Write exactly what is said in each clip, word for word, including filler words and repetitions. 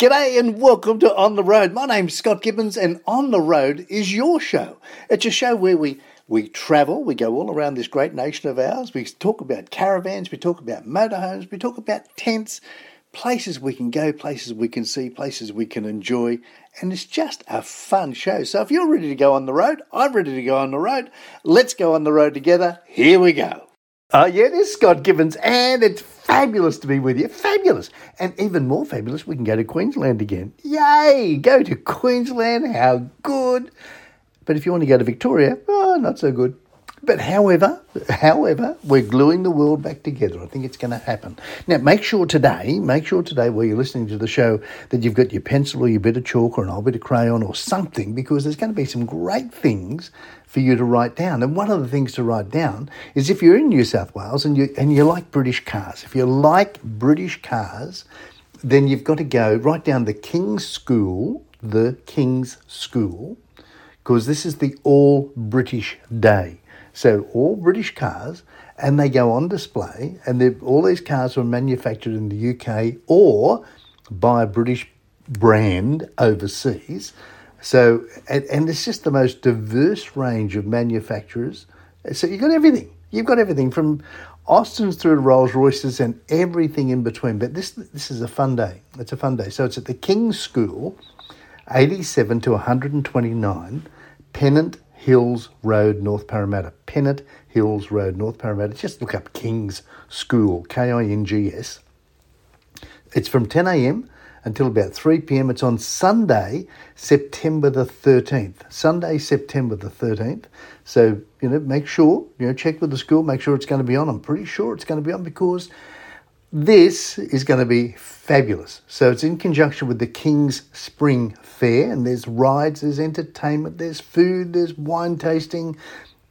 G'day and welcome to On The Road. My name's Scott Gibbons and On The Road is your show. It's a show where we, we travel, we go all around this great nation of ours, we talk about caravans, we talk about motorhomes, we talk about tents, places we can go, places we can see, places we can enjoy, and it's just a fun show. So if you're ready to go on the road, I'm ready to go on the road, let's go on the road together. Here we go. Oh, yeah, this is Scott Gibbons, and it's fabulous to be with you. Fabulous. And even more fabulous, we can go to Queensland again. Yay! Go to Queensland. How good. But if you want to go to Victoria, oh, not so good. But however, however, we're gluing the world back together. I think it's going to happen. Now, make sure today, make sure today while you're listening to the show that you've got your pencil or your bit of chalk or an old bit of crayon or something, because there's going to be some great things for you to write down. And one of the things to write down is if you're in New South Wales and you and you like British cars, if you like British cars, then you've got to go write down the King's School, the King's School, because this is the All British Day. So all British cars, and they go on display, and all these cars were manufactured in the U K or by a British brand overseas. So, and, and it's just the most diverse range of manufacturers. So you've got everything. You've got everything from Austins through to Rolls Royces and everything in between. But this this is a fun day. It's a fun day. So it's at the King's School, eighty-seven to one twenty-nine, Pennant Hills Road, North Parramatta. Pennant Hills Road, North Parramatta. Just look up King's School, K I N G S. It's from ten a.m. until about three p.m. It's on Sunday, September the thirteenth. Sunday, September the thirteenth. So, you know, make sure, you know, check with the school, make sure it's going to be on. I'm pretty sure it's going to be on because this is going to be fabulous. So it's in conjunction with the King's Spring Fair, and there's rides, there's entertainment, there's food, there's wine tasting.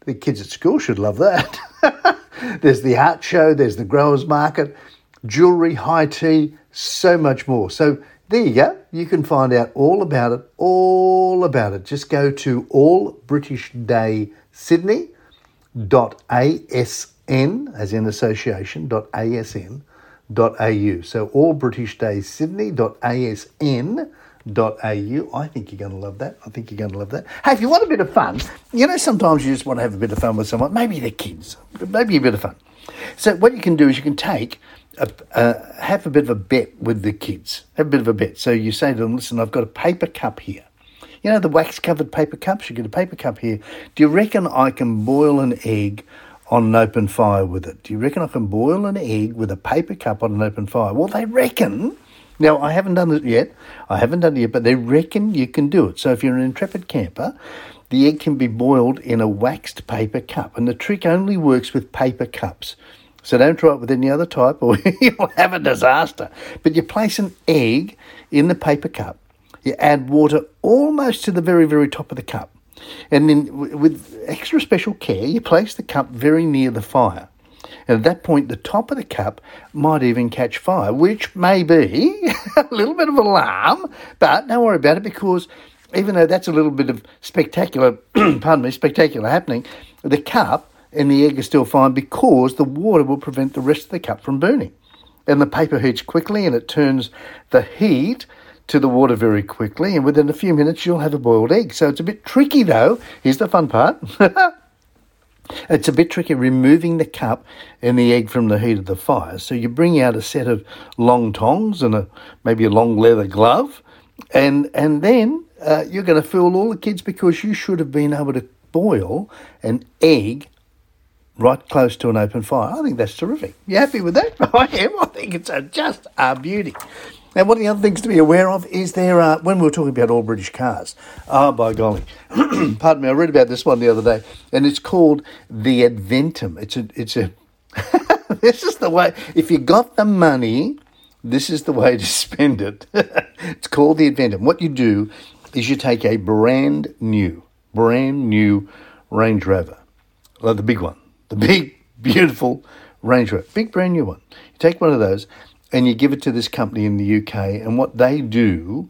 The kids at school should love that. There's the art show, there's the growers market, jewellery, high tea, so much more. So there you go. You can find out all about it, all about it. Just go to all british day sydney dot a s n, as in association, dot A S N, .au. So all british days sydney dot a s n dot a u. I think you're going to love that. I think you're going to love that. Hey, if you want a bit of fun, you know, sometimes you just want to have a bit of fun with someone, maybe the kids, maybe a bit of fun. So what you can do is you can take, a, uh, have a bit of a bet with the kids, have a bit of a bet. So you say to them, listen, I've got a paper cup here. You know, the wax-covered paper cups, you get a paper cup here. Do you reckon I can boil an egg on an open fire with it? Do you reckon I can boil an egg with a paper cup on an open fire? Well, they reckon. Now, I haven't done it yet. I haven't done it yet, but they reckon you can do it. So if you're an intrepid camper, the egg can be boiled in a waxed paper cup, and the trick only works with paper cups. So don't try it with any other type or you'll have a disaster. But you place an egg in the paper cup. You add water almost to the very, very top of the cup. And then with extra special care, you place the cup very near the fire. And at that point, the top of the cup might even catch fire, which may be a little bit of alarm, but don't worry about it because even though that's a little bit of spectacular, pardon me, spectacular happening, the cup and the egg are still fine because the water will prevent the rest of the cup from burning. And the paper heats quickly and it turns the heat to the water very quickly, and within a few minutes you'll have a boiled egg. So it's a bit tricky though. Here's the fun part. It's a bit tricky removing the cup and the egg from the heat of the fire. So you bring out a set of long tongs and a, maybe a long leather glove, and and then uh, you're going to fool all the kids because you should have been able to boil an egg right close to an open fire. I think that's terrific. You happy with that? I am. I think it's a, just a beauty. Now, one of the other things to be aware of is there are, when we were talking about all British cars, oh, by golly, pardon me, I read about this one the other day, and it's called the Adventum. It's a, it's a, this is the way, if you got the money, this is the way to spend it. It's called the Adventum. What you do is you take a brand new, brand new Range Rover, like the big one, the big, beautiful Range Rover, big brand new one. You take one of those, and you give it to this company in the U K, and what they do,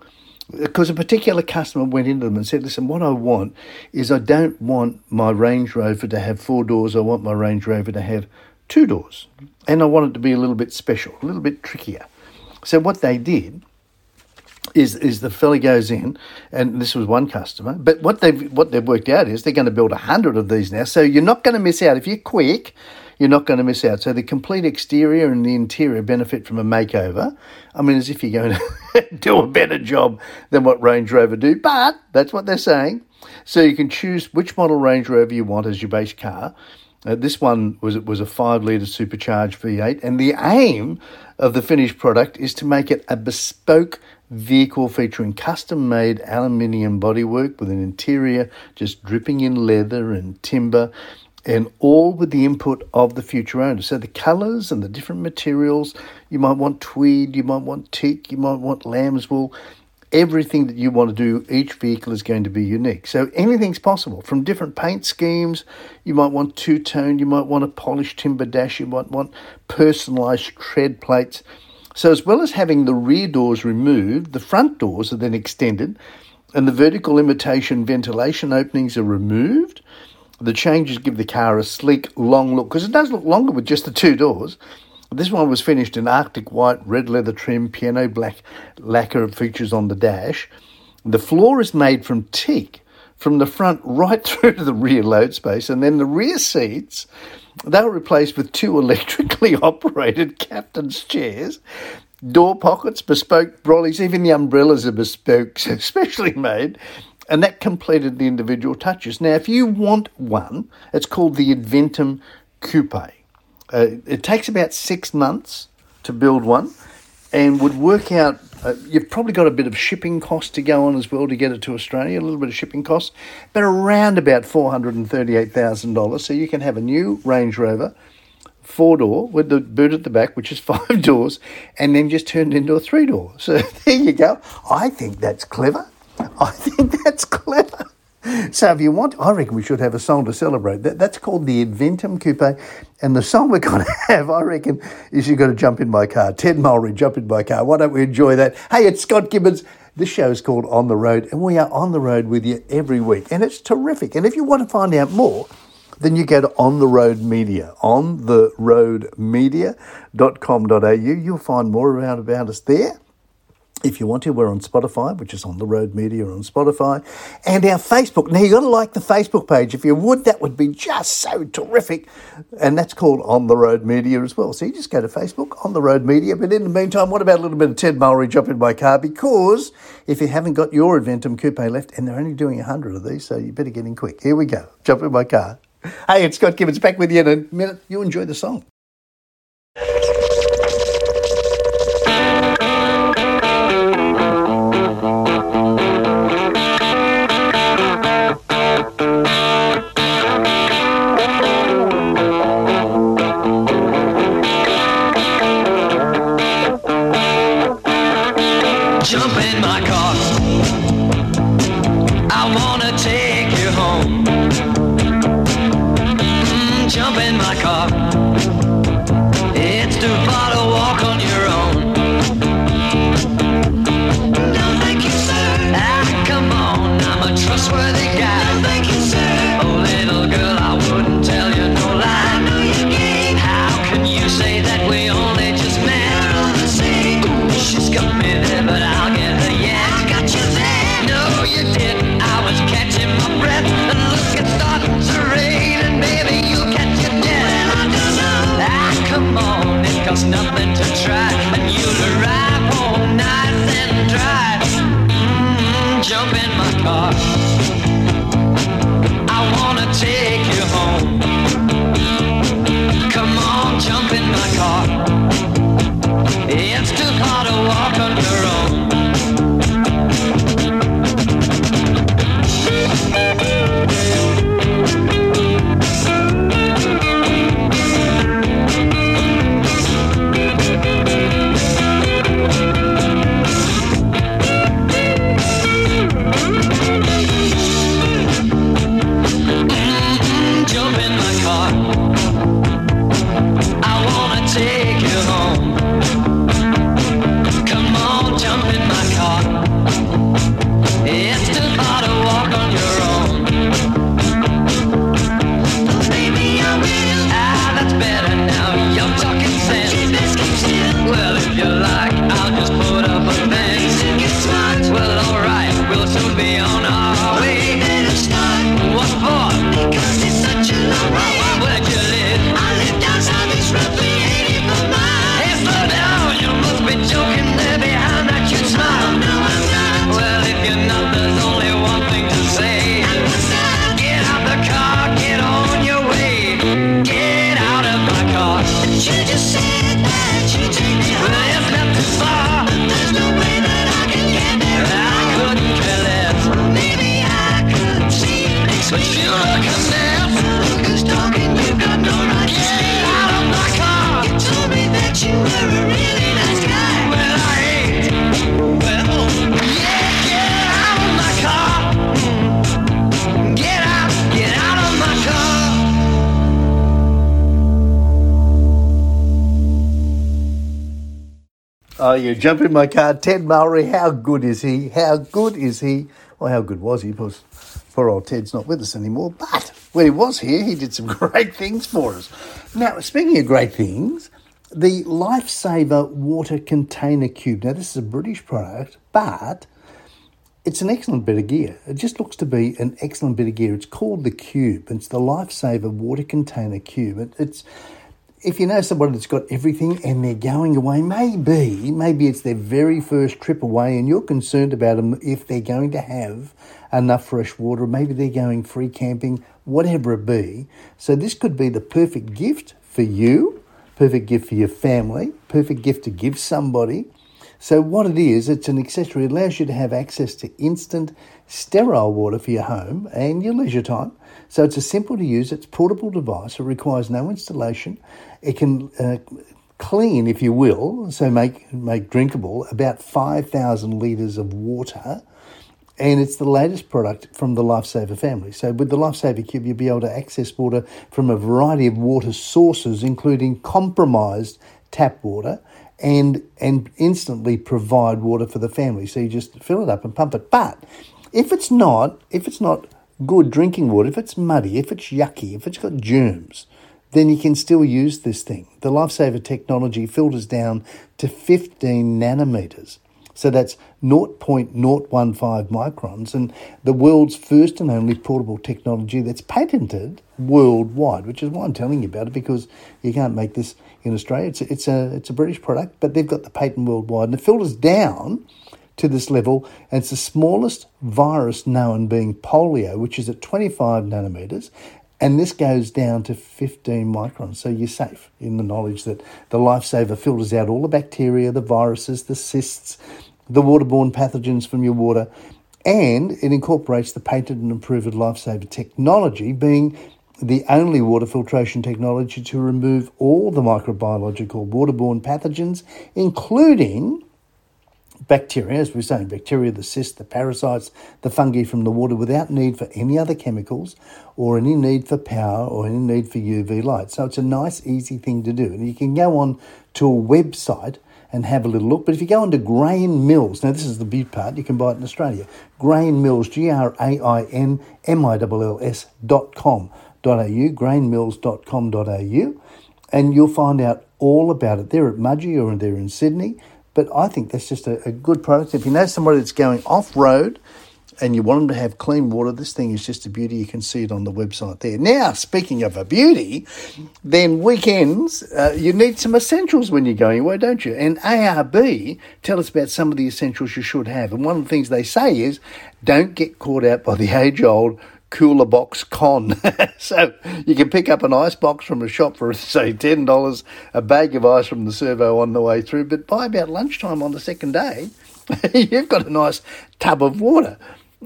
because a particular customer went into them and said, listen, what I want is I don't want my Range Rover to have four doors. I want my Range Rover to have two doors, and I want it to be a little bit special, a little bit trickier. So what they did is is the fella goes in, and this was one customer, but what they've what they've worked out is they're going to build one hundred of these now, so you're not going to miss out. If you're quick, you're not going to miss out. So the complete exterior and the interior benefit from a makeover. I mean, as if you're going to do a better job than what Range Rover do, but that's what they're saying. So you can choose which model Range Rover you want as your base car. Uh, this one was was a five litre supercharged V eight, and the aim of the finished product is to make it a bespoke vehicle featuring custom-made aluminium bodywork with an interior just dripping in leather and timber, and all with the input of the future owner. So the colours and the different materials, you might want tweed, you might want teak, you might want lamb's wool. Everything that you want to do, each vehicle is going to be unique. So anything's possible, from different paint schemes. You might want two-tone, you might want a polished timber dash, you might want personalised tread plates. So as well as having the rear doors removed, the front doors are then extended and the vertical imitation ventilation openings are removed. The changes give the car a sleek, long look, because it does look longer with just the two doors. This one was finished in Arctic white, red leather trim, piano black lacquer features on the dash. The floor is made from teak from the front right through to the rear load space. And then the rear seats, they were replaced with two electrically operated captain's chairs, door pockets, bespoke brollies, even the umbrellas are bespoke, especially made. And that completed the individual touches. Now, if you want one, it's called the Adventum Coupe. Uh, it takes about six months to build one and would work out, uh, you've probably got a bit of shipping cost to go on as well to get it to Australia, a little bit of shipping cost, but around about four hundred thirty-eight thousand dollars. So you can have a new Range Rover, four-door, with the boot at the back, which is five doors, and then just turned into a three-door. So there you go. I think that's clever. I think that's clever. So if you want, I reckon we should have a song to celebrate. That, that's called the Adventum Coupe. And the song we're going to have, I reckon, is You've Got to Jump in My Car. Ted Mulry, Jump in My Car. Why don't we enjoy that? Hey, it's Scott Gibbons. This show is called On the Road, and we are on the road with you every week. And it's terrific. And if you want to find out more, then you go to On the Road Media, on the road media dot com dot a u. You'll find more around about us there. If you want to, we're on Spotify, which is On the Road Media on Spotify, and our Facebook. Now, you've got to like the Facebook page. If you would, that would be just so terrific. And that's called On the Road Media as well. So you just go to Facebook, On the Road Media. But in the meantime, what about a little bit of Ted Mulry, Jump in My Car? Because if you haven't got your Adventum Coupe left, and they're only doing one hundred of these, so you better get in quick. Here we go. Jump in My Car. Hey, it's Scott Gibbons back with you in a minute. You enjoy the song. Thank you. Oh, you jump in my car. Ted Mulry, how good is he? How good is he? Well, how good was he? Because poor old Ted's not with us anymore. But when he was here, he did some great things for us. Now, speaking of great things, the Lifesaver Water Container Cube. Now, this is a British product, but it's an excellent bit of gear. It just looks to be an excellent bit of gear. It's called the Cube. It's the Lifesaver Water Container Cube. It, it's... If you know somebody that's got everything and they're going away, maybe, maybe it's their very first trip away and you're concerned about them if they're going to have enough fresh water, maybe they're going free camping, whatever it be. So this could be the perfect gift for you, perfect gift for your family, perfect gift to give somebody. So what it is, it's an accessory. It allows you to have access to instant sterile water for your home and your leisure time. So it's a simple to use, it's a portable device. It requires no installation. It can uh, clean, if you will, so make make drinkable, about five thousand litres of water. And it's the latest product from the Lifesaver family. So with the Lifesaver Cube, you'll be able to access water from a variety of water sources, including compromised tap water, and and instantly provide water for the family. So you just fill it up and pump it. But if it's not, if it's not good drinking water, if it's muddy, if it's yucky, if it's got germs, then you can still use this thing. The Lifesaver technology filters down to fifteen nanometers. So that's zero point zero one five microns, and the world's first and only portable technology that's patented worldwide, which is why I'm telling you about it, because you can't make this in Australia. It's a, it's a, it's a British product, but they've got the patent worldwide, and it filters down to this level, and it's the smallest virus known, being polio, which is at twenty-five nanometers, and this goes down to fifteen microns. So you're safe in the knowledge that the Lifesaver filters out all the bacteria, the viruses, the cysts, the waterborne pathogens from your water, and it incorporates the patented and improved Lifesaver technology, being the only water filtration technology to remove all the microbiological waterborne pathogens, including bacteria, as we're saying, bacteria, the cysts, the parasites, the fungi from the water, without need for any other chemicals or any need for power or any need for U V light. So it's a nice, easy thing to do. And you can go on to a website and have a little look. But if you go onto Grain Mills, now this is the big part, you can buy it in Australia. Grain Mills, G R A I N M I L L S dot com dot au, grain mills dot com dot a u, and you'll find out all about it. They're at Mudgee or they're in Sydney. But I think that's just a, a good product. If you know somebody that's going off-road and you want them to have clean water, this thing is just a beauty. You can see it on the website there. Now, speaking of a beauty, then weekends, uh, you need some essentials when you're going away, don't you? And A R B tell us about some of the essentials you should have. And one of the things they say is don't get caught out by the age-old cooler box con. So you can pick up an ice box from a shop for, say, ten dollars, a bag of ice from the servo on the way through, but by about lunchtime on the second day, you've got a nice tub of water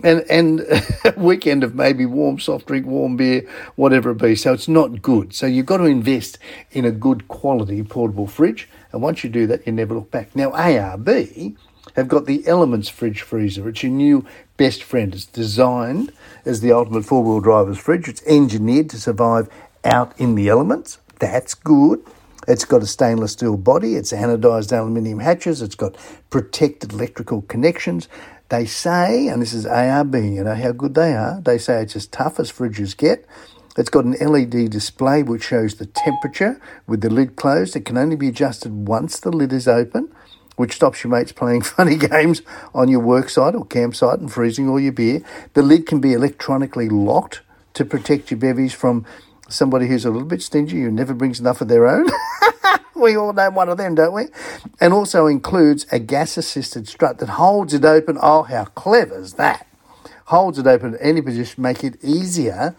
and, and a weekend of maybe warm soft drink, warm beer, whatever it be. So it's not good. So you've got to invest in a good quality portable fridge, and once you do that, you never look back. Now, A R B have got the Elements Fridge Freezer. It's your new best friend. It's designed as the ultimate four-wheel driver's fridge. It's engineered to survive out in the elements. That's good. It's got a stainless steel body. It's anodised aluminium hatches. It's got protected electrical connections. They say, and this is A R B, you know how good they are, they say it's as tough as fridges get. It's got an L E D display which shows the temperature with the lid closed. It can only be adjusted once the lid is open, which stops your mates playing funny games on your worksite or campsite and freezing all your beer. The lid can be electronically locked to protect your bevies from somebody who's a little bit stingy, who never brings enough of their own. We all know one of them, don't we? And also includes a gas-assisted strut that holds it open. Oh, how clever is that? Holds it open at any position, make it easier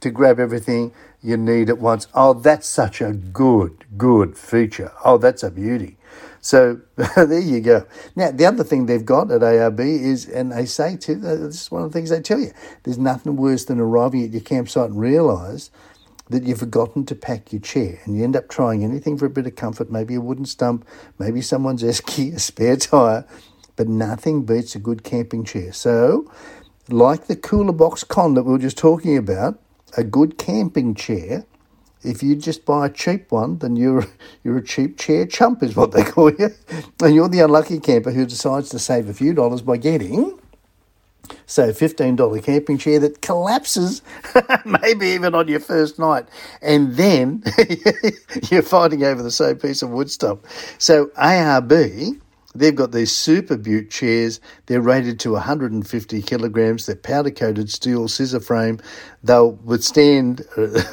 to grab everything you need at once. Oh, that's such a good, good feature. Oh, that's a beauty. So there you go. Now, the other thing they've got at A R B is, and they say too, this is one of the things they tell you, there's nothing worse than arriving at your campsite and realise that you've forgotten to pack your chair, and you end up trying anything for a bit of comfort, maybe a wooden stump, maybe someone's esky, a spare tyre, but nothing beats a good camping chair. So, like the cooler box con that we were just talking about, a good camping chair If you just buy a cheap one, then you're you're a cheap chair chump is what they call you. And you're the unlucky camper who decides to save a few dollars by getting, say, a fifteen dollars camping chair that collapses maybe even on your first night. And then you're fighting over the same piece of wood stuff. So A R B, they've got these super butte chairs. They're rated to one hundred fifty kilograms. They're powder-coated steel scissor frame. They'll withstand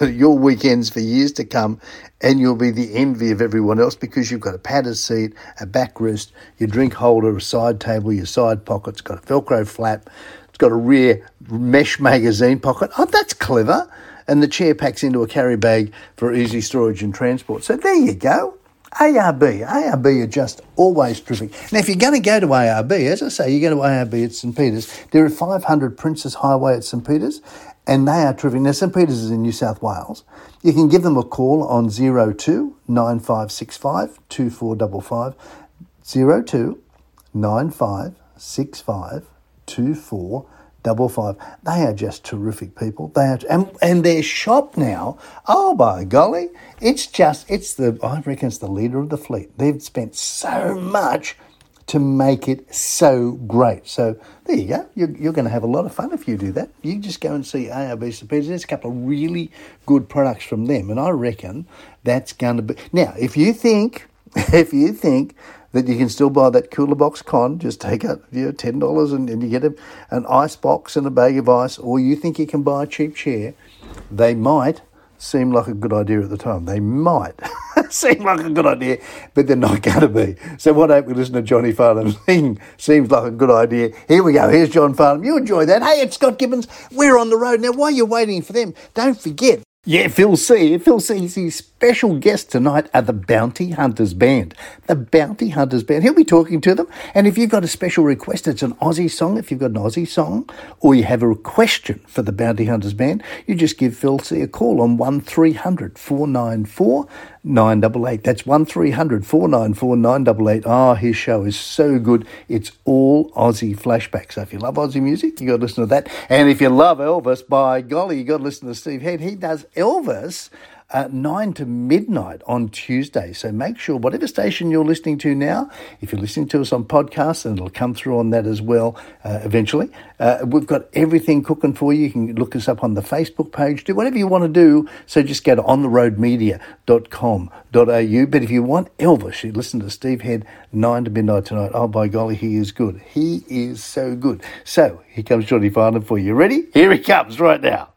your weekends for years to come, and you'll be the envy of everyone else because you've got a padded seat, a backrest, your drink holder, a side table, your side pocket's got a Velcro flap. It's got a rear mesh magazine pocket. Oh, that's clever. And the chair packs into a carry bag for easy storage and transport. So there you go. A R B. A R B are just always terrific. Now, if you're going to go to A R B, as I say, you go to A R B at St Peters. They're at five hundred Princes Highway at St Peters, and they are terrific. Now, St Peters is in New South Wales. You can give them a call on zero two nine five six five two four five five, zero two nine five six five two four five five. Double five. They are just terrific people. They are, and, and their shop now, oh by golly, it's just, it's the, I reckon it's the leader of the fleet. They've spent so much to make it so great. So there you go. You're, you're going to have a lot of fun if you do that. You just go and see A R B St Peters. There's a couple of really good products from them, and I reckon that's going to be. Now, if you think, if you think, that you can still buy that cooler box con, just take out your ten dollars and, and you get a, an ice box and a bag of ice, or you think you can buy a cheap chair, they might seem like a good idea at the time. They might seem like a good idea, but they're not going to be. So why don't we listen to Johnny Farnham sing Seems Like a Good Idea. Here we go. Here's John Farnham. You enjoy that. Hey, it's Scott Gibbons. We're on the road. Now, while you're waiting for them, don't forget, yeah, Phil C. Phil C's special guests tonight are the Bounty Hunters Band. The Bounty Hunters Band. He'll be talking to them. And if you've got a special request, it's an Aussie song. If you've got an Aussie song or you have a question for the Bounty Hunters Band, you just give Phil C a call on one three hundred four nine four nine eight eight. That's one three hundred four nine four nine eight eight. Ah, oh, his show is so good. It's all Aussie flashbacks. So if you love Aussie music, you got to listen to that. And if you love Elvis, by golly, you got to listen to Steve Head. He does Elvis uh, nine to midnight on Tuesday. So make sure whatever station you're listening to now, if you're listening to us on podcasts, and it'll come through on that as well uh, eventually, uh, we've got everything cooking for you. You can look us up on the Facebook page, do whatever you want to do. So just go to on the road media dot com dot a u. But if you want Elvis, you listen to Steve Head nine to midnight tonight. Oh, by golly, he is good. He is so good. So here comes Johnny Farnham for you. Ready? Here he comes right now.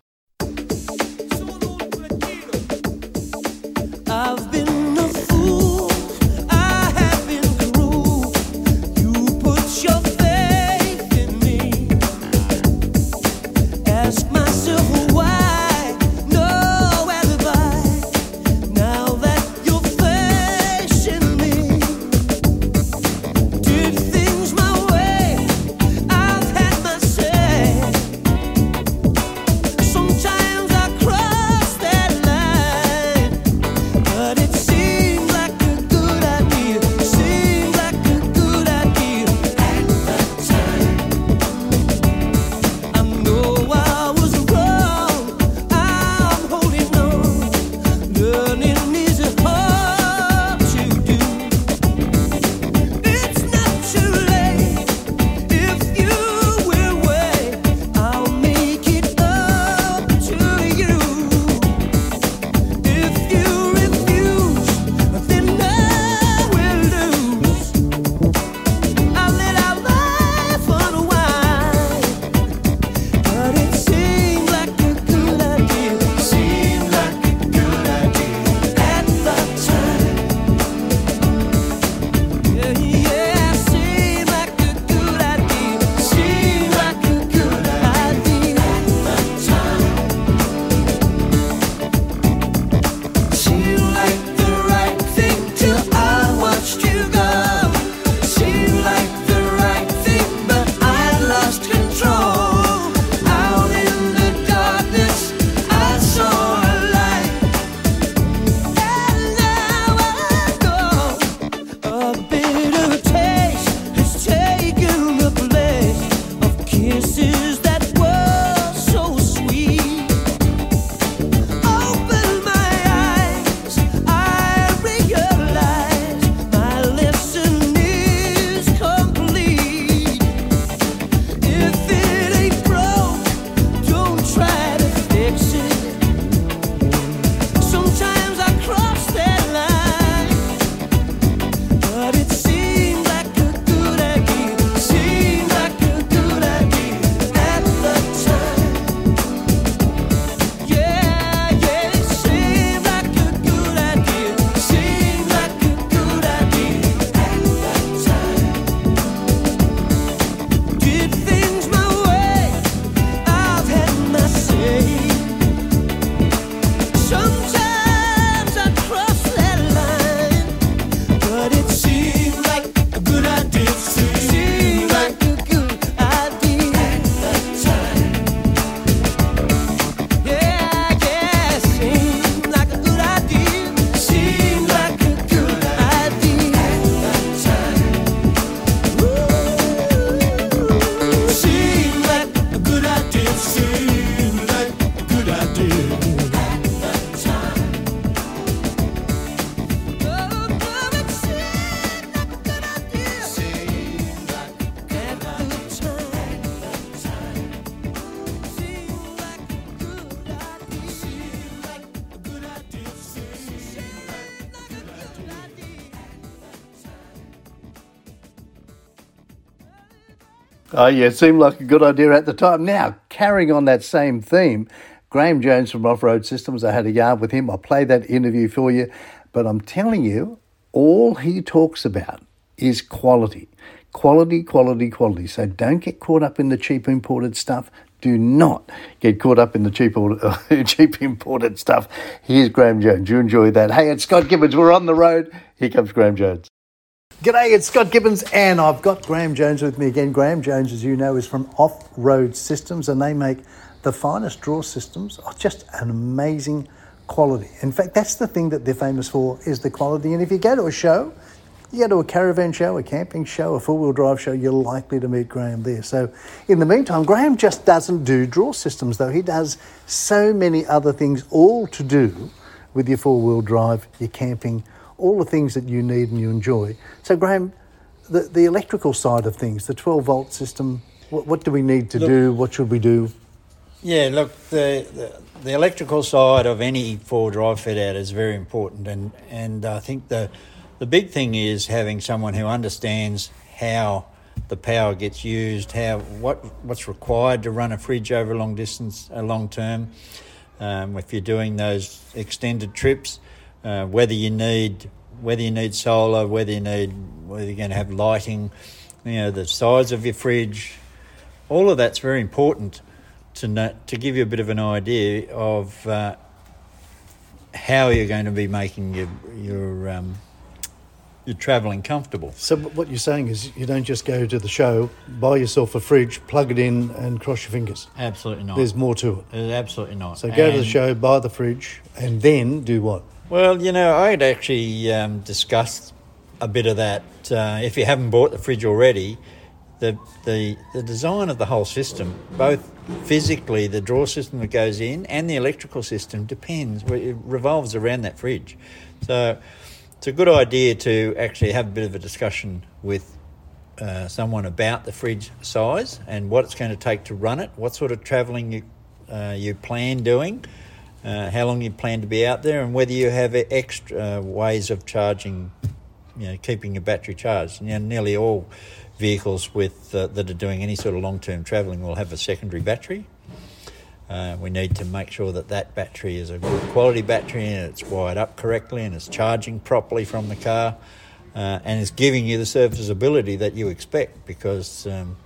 So Oh yeah, it seemed like a good idea at the time. Now, carrying on that same theme, Graeme Jones from Off-Road Systems, I had a yarn with him. I played that interview for you, but I'm telling you, all he talks about is quality. Quality, quality, quality. So don't get caught up in the cheap imported stuff. Do not get caught up in the cheap uh, cheap imported stuff. Here's Graeme Jones. You enjoy that. Hey, it's Scott Gibbons. We're on the road. Here comes Graeme Jones. G'day, it's Scott Gibbons, and I've got Graeme Jones with me again. Graeme Jones, as you know, is from Off-Road Systems, and they make the finest draw systems. Oh, just an amazing quality. In fact, that's the thing that they're famous for, is the quality. And if you go to a show, you go to a caravan show, a camping show, a four-wheel drive show, you're likely to meet Graeme there. So in the meantime, Graeme just doesn't do draw systems, though. He does so many other things, all to do with your four-wheel drive, your camping, all the things that you need and you enjoy. So, Graeme, the, the electrical side of things, the twelve-volt system, what, what do we need to look, do? What should we do? Yeah, look, the, the the electrical side of any four-wheel drive fit-out is very important, and, and I think the... The big thing is having someone who understands how the power gets used, how what what's required to run a fridge over a long distance, a long term. Um, if you're doing those extended trips, uh, whether you need whether you need solar, whether you need whether you're going to have lighting, you know, the size of your fridge, all of that's very important to know, to give you a bit of an idea of uh, how you're going to be making your your um, you're travelling comfortable. So what you're saying is you don't just go to the show, buy yourself a fridge, plug it in and cross your fingers. Absolutely not. There's more to it. There's absolutely not. So go and to the show, buy the fridge, and then do what? Well, you know, I had actually um, discussed a bit of that. Uh, if you haven't bought the fridge already, the, the the design of the whole system, both physically the draw system that goes in and the electrical system, depends. It revolves around that fridge. So it's a good idea to actually have a bit of a discussion with uh, someone about the fridge size and what it's going to take to run it, what sort of travelling you, uh, you plan doing, uh, how long you plan to be out there, and whether you have extra uh, ways of charging, you know, keeping your battery charged. You know, nearly all vehicles with uh, that are doing any sort of long-term travelling will have a secondary battery. Uh, we need to make sure that that battery is a good quality battery and it's wired up correctly and it's charging properly from the car uh, and it's giving you the serviceability that you expect, because um,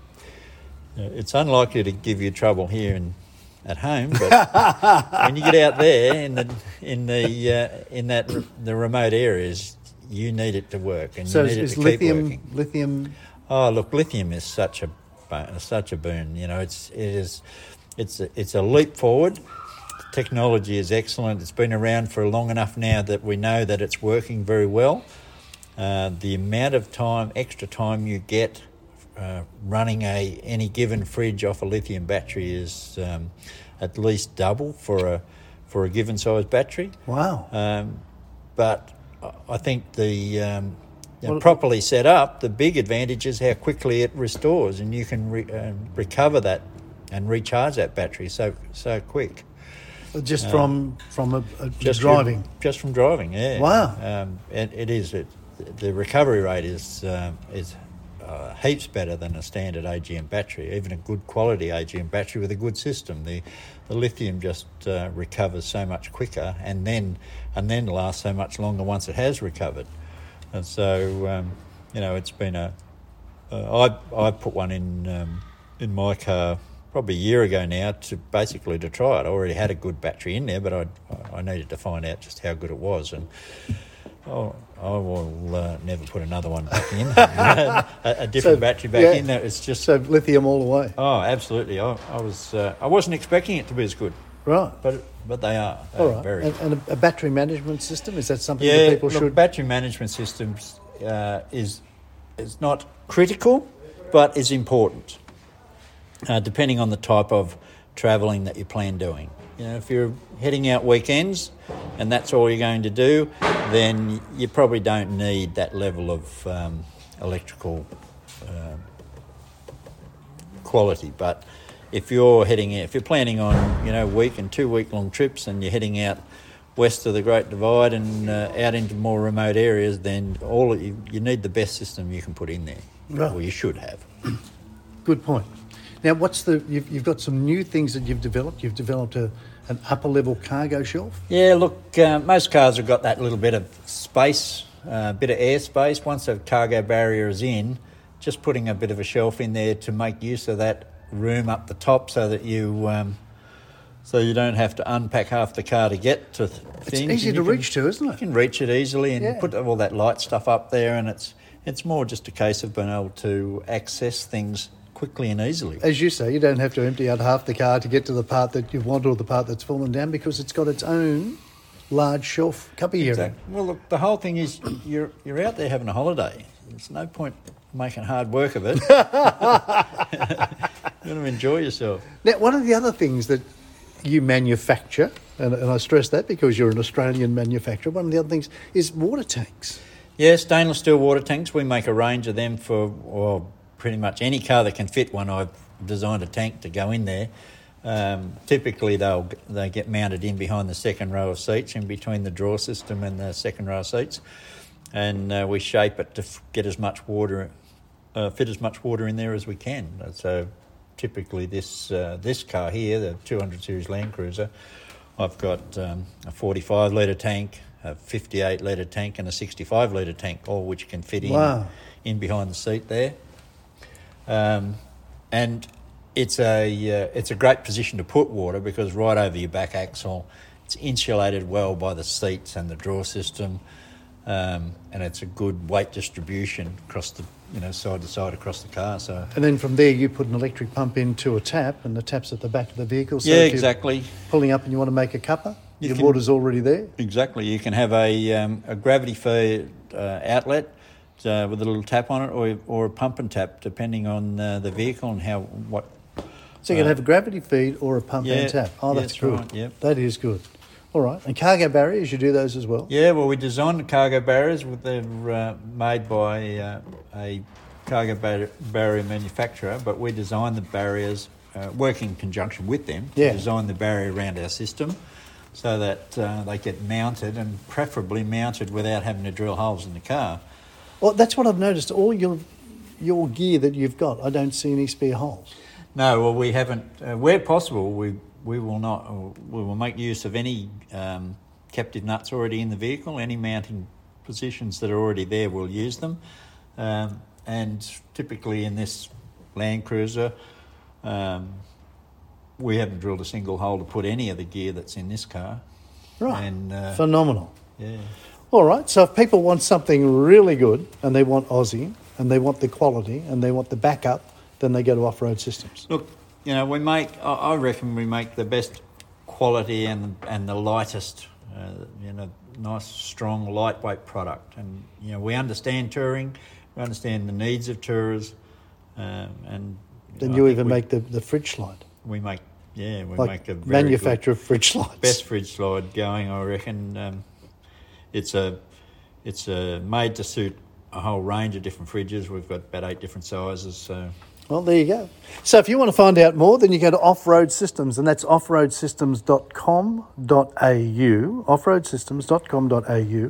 it's unlikely to give you trouble here in, at home, but when you get out there in the in the uh, in that the remote areas, you need it to work and so you need is, it to lithium, keep working. Lithium. Oh look, lithium is such a such a boon. You know, it's it is. It's a, it's a leap forward. Technology is excellent. It's been around for long enough now that we know that it's working very well. Uh, the amount of time, extra time you get uh, running a any given fridge off a lithium battery is um, at least double for a for a given size battery. Wow! Um, but I think the um, you know, well, properly set up, the big advantage is how quickly it restores, and you can re- uh, recover that and recharge that battery so so quick. Just from um, from a, a just driving? From, just from driving, yeah. Wow. Um, it, it is. It, the recovery rate is um, is uh, heaps better than a standard A G M battery, even a good quality A G M battery with a good system. The the lithium just uh, recovers so much quicker and then and then lasts so much longer once it has recovered. And so, um, you know, it's been a... Uh, I, I put one in um, in my car probably a year ago now, to basically to try it. I already had a good battery in there, but I I needed to find out just how good it was, and oh, I will uh, never put another one back in, a, a different so, battery back yeah. in. There. It's just so lithium all the way. Oh, absolutely. I, I was uh, I wasn't expecting it to be as good, right? But but they are. They all right. Are very and, and a battery management system, is that something yeah, that people look, should? Battery management systems uh, is is not critical, but is important. Uh, depending on the type of travelling that you plan doing. You know, if you're heading out weekends and that's all you're going to do, then you probably don't need that level of um, electrical uh, quality. But if you're heading out, if you're planning on, you know, week and two week long trips and you're heading out west of the Great Divide and uh, out into more remote areas, then all you, you need the best system you can put in there, right. Or you should have. Good point. Now, what's the? You've, you've got some new things that you've developed. You've developed a, an upper-level cargo shelf. Yeah, look, uh, most cars have got that little bit of space, a uh, bit of airspace. Once a cargo barrier is in, just putting a bit of a shelf in there to make use of that room up the top, so that you um, so you don't have to unpack half the car to get to th- it's things. It's easy to can, reach to, isn't it? You can reach it easily and yeah. put all that light stuff up there, and it's it's more just a case of being able to access things quickly and easily. As you say, you don't have to empty out half the car to get to the part that you want or the part that's fallen down, because it's got its own large shelf cubby area. Exactly. Well, look, the whole thing is you're you're out there having a holiday. There's no point making hard work of it. You're going to enjoy yourself. Now, one of the other things that you manufacture, and, and I stress that because you're an Australian manufacturer, one of the other things is water tanks. Yeah, stainless steel water tanks. We make a range of them for... Well, pretty much any car that can fit one, I've designed a tank to go in there. Um, typically, they'll they get mounted in behind the second row of seats, in between the draw system and the second row of seats, and uh, we shape it to f- get as much water, uh, fit as much water in there as we can. So, typically, this uh, this car here, the two hundred series Land Cruiser, I've got um, a forty-five litre tank, a fifty-eight litre tank, and a sixty-five litre tank, all which can fit in wow. in behind the seat there. Um, and it's a uh, it's a great position to put water, because right over your back axle, it's insulated well by the seats and the draw system, um, and it's a good weight distribution across the you know side to side across the car. So and then from there you put an electric pump into a tap, and the tap's at the back of the vehicle. So yeah, if exactly. You're pulling up and you want to make a cuppa, you your can, water's already there. Exactly. You can have a um, a gravity fed uh, outlet. Uh, with a little tap on it, or or a pump and tap, depending on uh, the vehicle and how what. So you can uh, have a gravity feed or a pump yeah, and tap. Oh, yeah, that's good. Right, yeah. That is good. All right, and cargo barriers, you do those as well. Yeah, well, we designed the cargo barriers. They're uh, made by uh, a cargo bar- barrier manufacturer, but we designed the barriers, uh, working in conjunction with them. Yeah. To design the barrier around our system, so that uh, they get mounted, and preferably mounted without having to drill holes in the car. Well, that's what I've noticed. All your your gear that you've got, I don't see any spare holes. No, well, we haven't. Uh, where possible, we we will not. We will make use of any um, captive nuts already in the vehicle. Any mounting positions that are already there, we'll use them. Um, and typically in this Land Cruiser, um, we haven't drilled a single hole to put any of the gear that's in this car. Right. And, uh, phenomenal. Yeah. All right, so if people want something really good and they want Aussie and they want the quality and they want the backup, then they go to Off-Road Systems. Look, you know, we make, I reckon we make the best quality and and the lightest, uh, you know, nice, strong, lightweight product. And, you know, we understand touring, we understand the needs of tourers. Um, and you Then know, you I even we, make the, the fridge slide. We make, yeah, we like make a very manufacturer good, of fridge slides. Best fridge slide going, I reckon. Um, It's a, it's a made to suit a whole range of different fridges. We've got about eight different sizes. So, well, there you go. So if you want to find out more, then you go to Off-Road Systems, and that's off road systems dot com dot a u, off road systems dot com dot a u.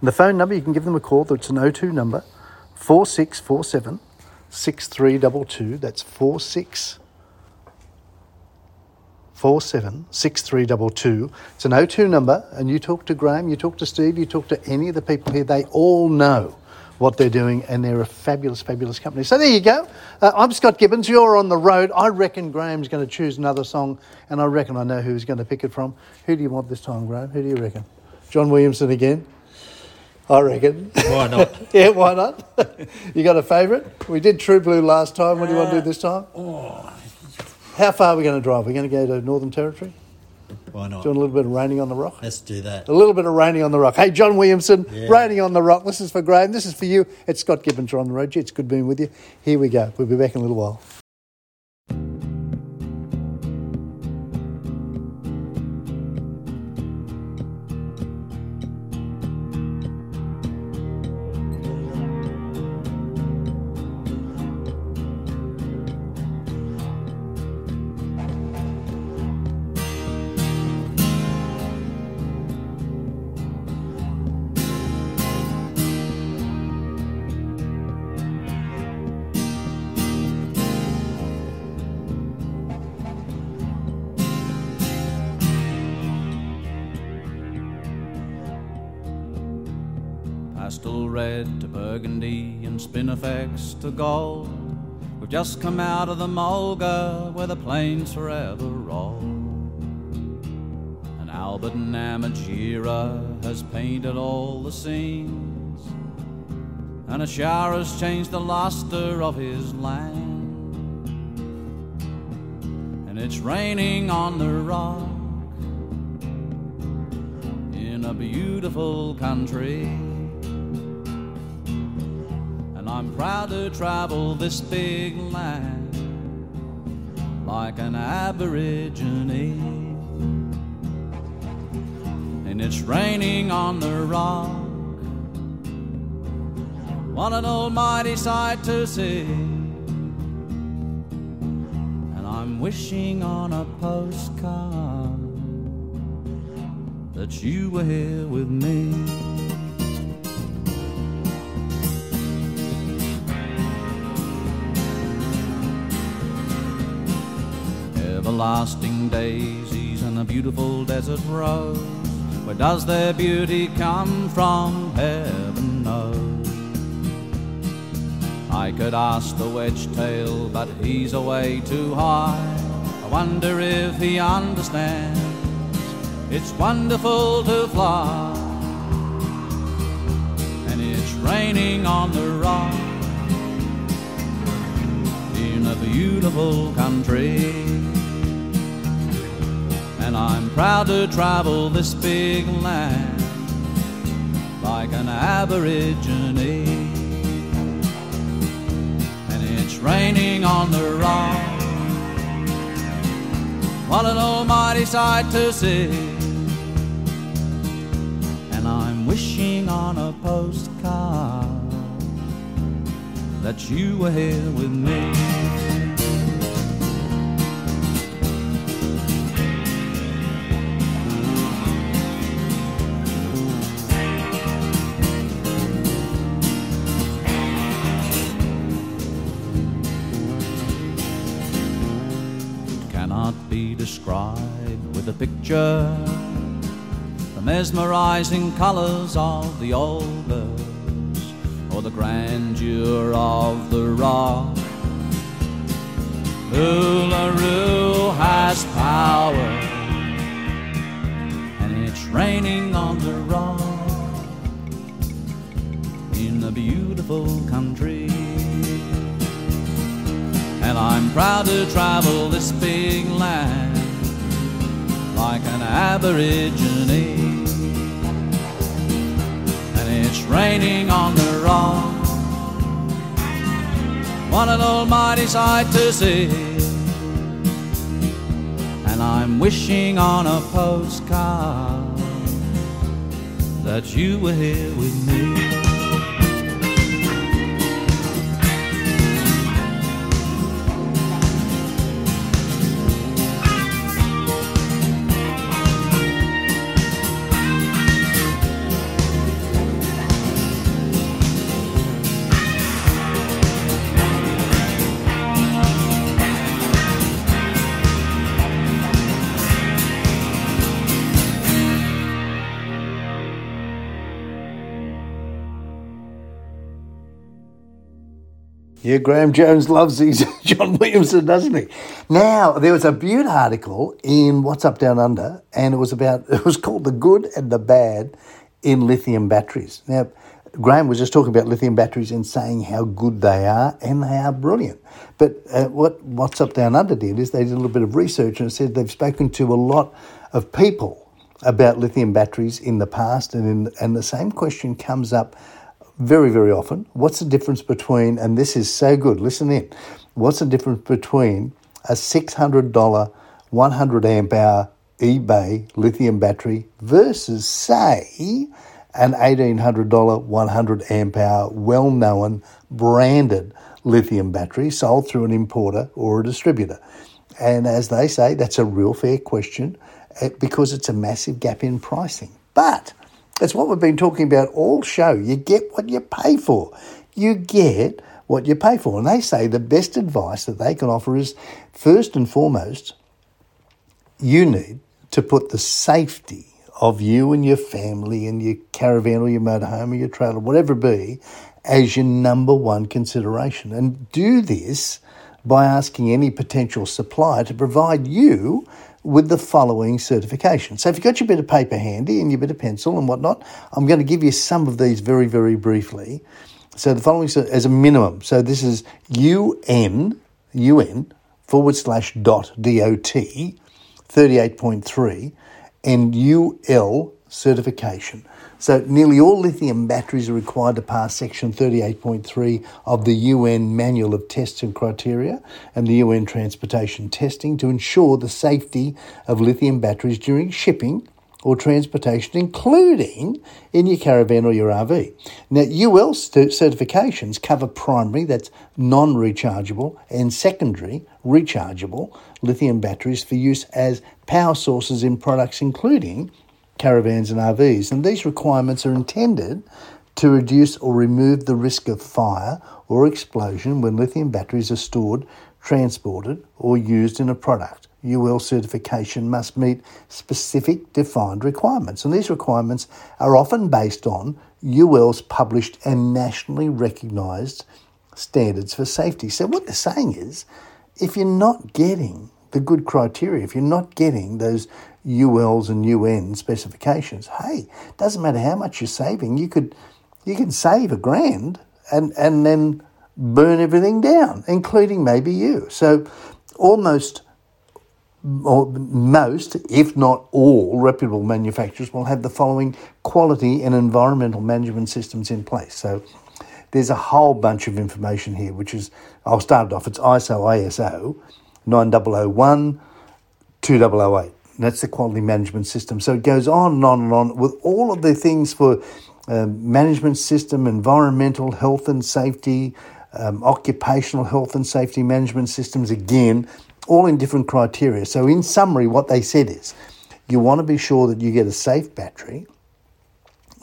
And the phone number, you can give them a call. That's an oh two number, four six four seven six three two two. That's four six four seven six three two two. It's an oh two number, and you talk to Graeme, you talk to Steve, you talk to any of the people here. They all know what they're doing, and they're a fabulous, fabulous company. So there you go. Uh, I'm Scott Gibbons. You're on the road. I reckon Graham's going to choose another song, and I reckon I know who he's going to pick it from. Who do you want this time, Graeme? Who do you reckon? John Williamson again? I reckon. Why not? Yeah, why not? You got a favourite? We did True Blue last time. What do you want to do this time? Oh. How far are we going to drive? We're going to go to Northern Territory? Why not? Doing a little bit of Raining on the Rock? Let's do that. A little bit of Raining on the Rock. Hey, John Williamson, yeah. Raining on the Rock. This is for Graeme. This is for you. It's Scott Gibbons. You're on the road. It's good being with you. Here we go. We'll be back in a little while. red to burgundy and spinifex to gold. We've just come out of the mulga where the plains forever roll. And Albert Namatjira has painted all the scenes, and a shower has changed the luster of his land. And it's raining on the rock in a beautiful country, and I'm proud to travel this big land like an Aborigine. And it's raining on the rock, what an almighty sight to see. And I'm wishing on a postcard that you were here with me. Everlasting daisies and a beautiful desert rose, where does their beauty come from? Heaven knows. I could ask the wedge-tail, but he's away too high. I wonder if he understands it's wonderful to fly. And it's raining on the rock in a beautiful country, and I'm proud to travel this big land like an Aborigine. And it's raining on the rock, what an almighty sight to see. Wishing on a postcard that you were here with me. It cannot be described with a picture, mesmerizing colors of the alders or the grandeur of the rock. Uluru has power, and it's raining on the rock in a beautiful country, and I'm proud to travel this big land like an Aborigine. It's raining on the rock, what an almighty sight to see. And I'm wishing on a postcard that you were here with me. Yeah, Graeme Jones loves these John Williamson, doesn't he? Now, there was a beaut article in What's Up Down Under, and it was about, it was called The Good and the Bad in Lithium Batteries. Now, Graeme was just talking about lithium batteries and saying how good they are, and they are brilliant. But uh, what What's Up Down Under did is they did a little bit of research, and it said they've spoken to a lot of people about lithium batteries in the past, and in, and the same question comes up very, very often. What's the difference between, and this is so good, listen in, what's the difference between a six hundred dollars one hundred amp hour eBay lithium battery versus, say, an eighteen hundred dollars one hundred amp hour well-known branded lithium battery sold through an importer or a distributor? And as they say, that's a real fair question because it's a massive gap in pricing. But that's what we've been talking about all show. You get what you pay for. You get what you pay for. And they say the best advice that they can offer is, first and foremost, you need to put the safety of you and your family and your caravan or your motorhome or your trailer, whatever it be, as your number one consideration. And do this by asking any potential supplier to provide you with the following certification. So if you've got your bit of paper handy and your bit of pencil and whatnot, I'm going to give you some of these very, very briefly. So the following as a minimum. So this is U N, U N forward slash dot, D O T, thirty-eight point three, and U L certification. So nearly all lithium batteries are required to pass section thirty-eight point three of the U N Manual of Tests and Criteria and the U N Transportation Testing to ensure the safety of lithium batteries during shipping or transportation, including in your caravan or your R V. Now, U L certifications cover primary, that's non-rechargeable, and secondary, rechargeable lithium batteries for use as power sources in products including caravans and R Vs. And these requirements are intended to reduce or remove the risk of fire or explosion when lithium batteries are stored, transported, or used in a product. U L certification must meet specific defined requirements, and these requirements are often based on U L's published and nationally recognised standards for safety. So what they're saying is, if you're not getting the good criteria, if you're not getting those U L's and U N specifications, hey, doesn't matter how much you're saving, you could you can save a grand and, and then burn everything down, including maybe you. So almost... Or most, if not all, reputable manufacturers will have the following quality and environmental management systems in place. So there's a whole bunch of information here, which is, I'll start it off, it's I S O, nine thousand one, two thousand eight. That's the quality management system. So it goes on and on and on with all of the things for uh, management system, environmental, health and safety, um, occupational health and safety management systems, again, all in different criteria. So in summary, what they said is you want to be sure that you get a safe battery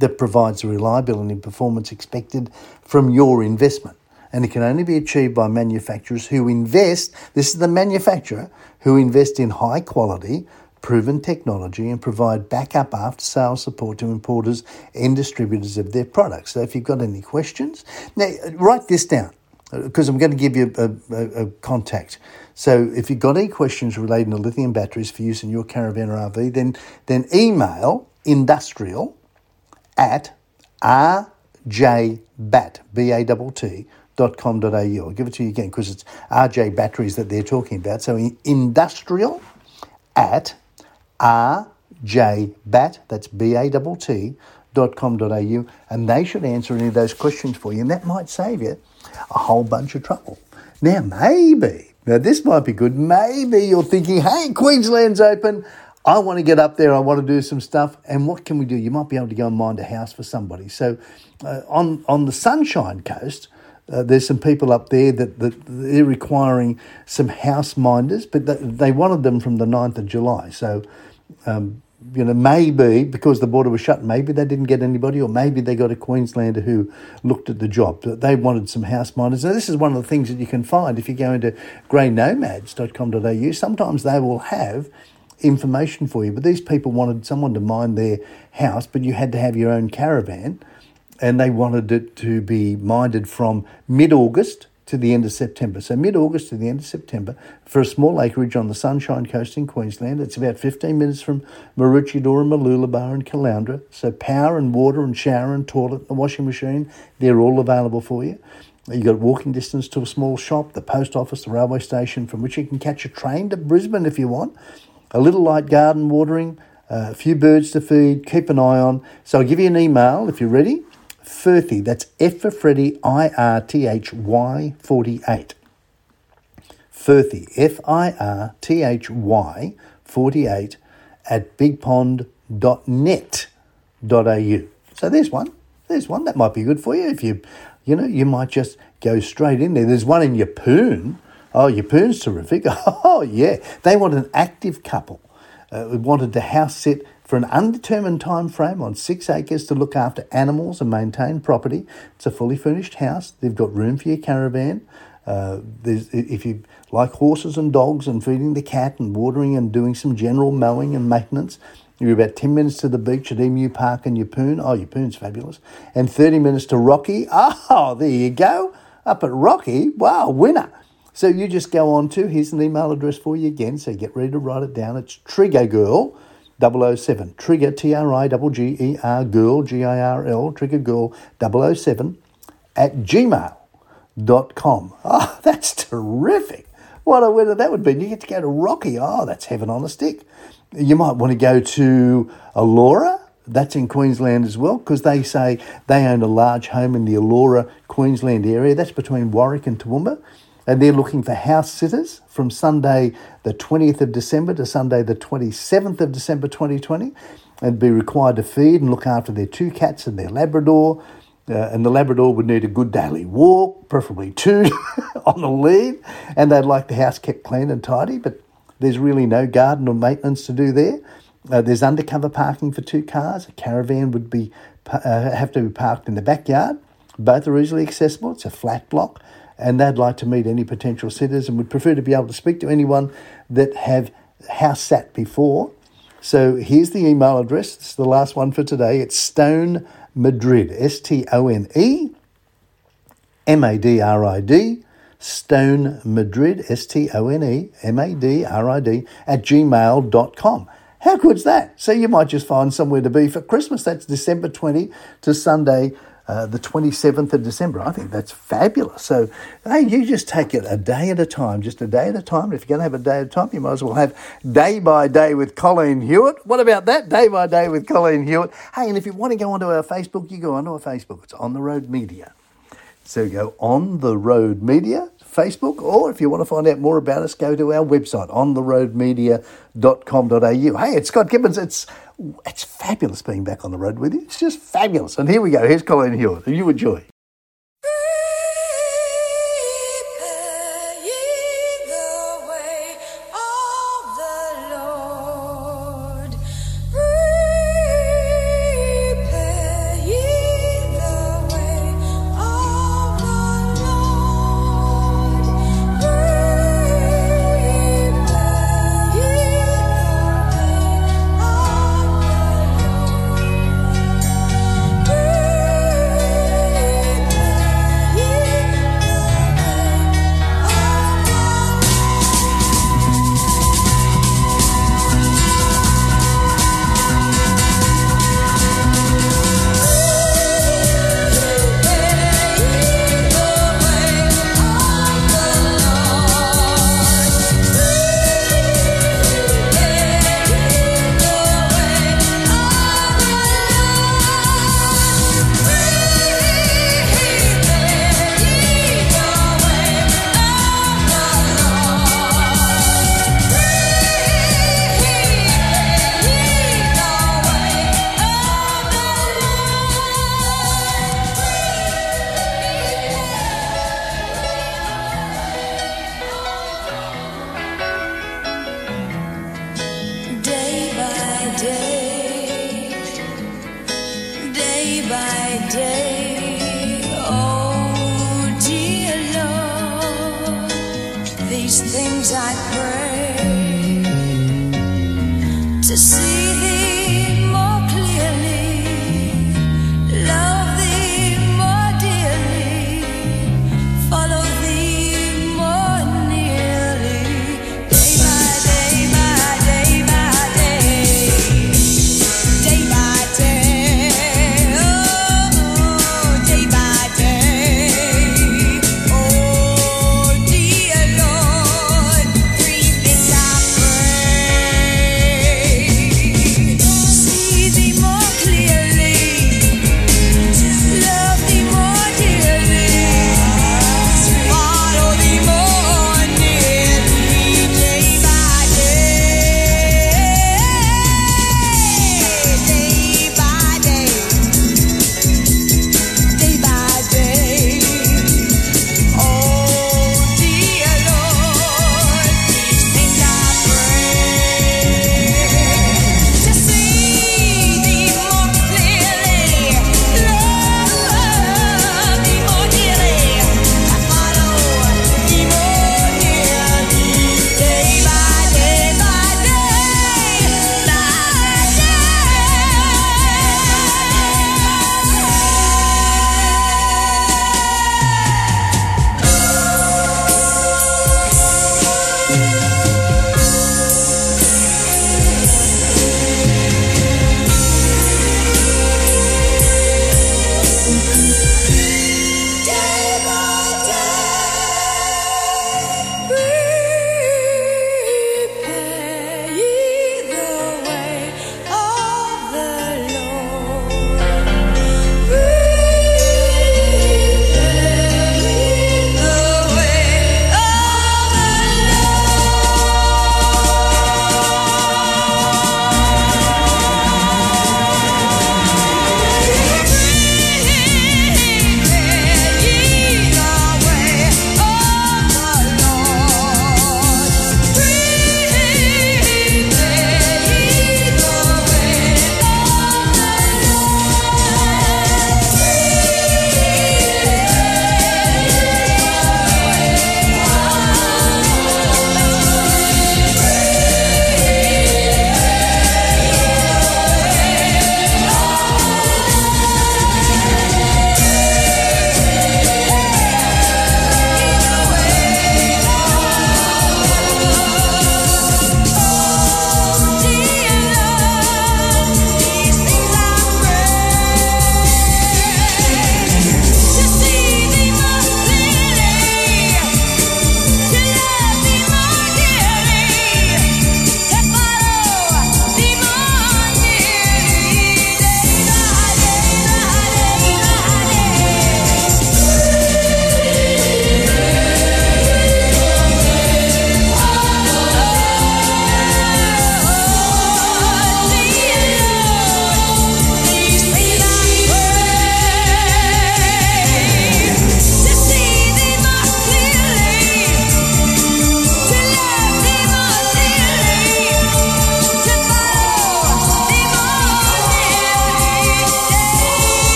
that provides the reliability and performance expected from your investment. And it can only be achieved by manufacturers who invest, this is the manufacturer, who invest in high quality, proven technology and provide backup after-sales support to importers and distributors of their products. So if you've got any questions, now write this down, because I'm going to give you a, a, a contact. So if you've got any questions relating to lithium batteries for use in your caravan or R V, then then email industrial at r j bat dot com dot a u. I'll give it to you again because it's R J Batteries that they're talking about. So industrial at r j bat, that's B A T T, dot com dot a u, and they should answer any of those questions for you, and that might save you a whole bunch of trouble. Now, maybe, now this might be good, maybe you're thinking, hey, Queensland's open, I want to get up there, I want to do some stuff, and what can we do? You might be able to go and mind a house for somebody. So uh, on, on the Sunshine Coast, uh, there's some people up there that, that they're requiring some house minders, but th- they wanted them from the ninth of July. So, um, you know, maybe because the border was shut, maybe they didn't get anybody, or maybe they got a Queenslander who looked at the job. They wanted some house minders. Now, this is one of the things that you can find if you go into grey nomads dot com dot a u. Sometimes they will have information for you, but these people wanted someone to mind their house, but you had to have your own caravan, and they wanted it to be minded from mid-August to the end of September. So mid-August to the end of September for a small acreage on the Sunshine Coast in Queensland. It's about fifteen minutes from Maroochydore and Mooloola Bar and Caloundra. So power and water and shower and toilet and the washing machine, they're all available for you. You've got walking distance to a small shop, the post office, the railway station, from which you can catch a train to Brisbane if you want. A little light garden watering, a few birds to feed, keep an eye on. So I'll give you an email if you're ready. Firthy, that's F for Freddy, I R T H Y forty-eight. Firthy, F I R T H Y forty-eight at big pond dot net dot a u. So there's one. There's one that might be good for you. If you, you know, you might just go straight in there. There's one in Yeppoon. Oh, Yeppoon's terrific. Oh, yeah. They want an active couple. Uh, we wanted to house sit for an undetermined time frame on six acres to look after animals and maintain property. It's a fully furnished house. They've got room for your caravan. Uh, there's, if you like horses and dogs and feeding the cat and watering and doing some general mowing and maintenance, You're about ten minutes to the beach at Emu Park in Yeppoon. Oh, Yeppoon's fabulous. And thirty minutes to Rocky. Oh, there you go. Up at Rocky. Wow, winner. So you just go on to, here's an email address for you again, so get ready to write it down. It's trigger girl double oh seven, trigger, T R I G G E R, girl, G I R L, trigger girl double oh seven at gmail dot com. Oh, that's terrific. What a winner that would be. You get to go to Rocky. Oh, that's heaven on a stick. You might want to go to Allura. That's in Queensland as well, because they say they own a large home in the Allura, Queensland area. That's between Warwick and Toowoomba. And they're looking for house sitters from Sunday the twentieth of December to Sunday the twenty-seventh of December twenty twenty, and be required to feed and look after their two cats and their Labrador. Uh, and the Labrador would need a good daily walk, preferably two on the lead. And they'd like the house kept clean and tidy, but there's really no garden or maintenance to do there. Uh, there's undercover parking for two cars. A caravan would be uh, have to be parked in the backyard. Both are easily accessible. It's a flat block. And they'd like to meet any potential sitters and would prefer to be able to speak to anyone that have house sat before. So here's the email address. It's the last one for today. It's Stone Madrid, S T O N E M A D R I D, Stone Madrid, S T O N E M A D R I D, at gmail dot com. How good's that? So you might just find somewhere to be for Christmas. That's December twentieth to Sunday Uh, the twenty-seventh of December. I think that's fabulous. So, hey, you just take it a day at a time, just a day at a time. And if you're going to have a day at a time, you might as well have Day by Day with Colleen Hewitt. What about that? Day by Day with Colleen Hewitt. Hey, and if you want to go onto our Facebook, you go onto our Facebook. It's On The Road Media. So go On The Road Media, Facebook, or if you want to find out more about us, go to our website, on the road media dot com dot a u. Hey, it's Scott Gibbons. It's it's fabulous being back on the road with you. It's just fabulous. And here we go. Here's Colleen Hewitt. You enjoy.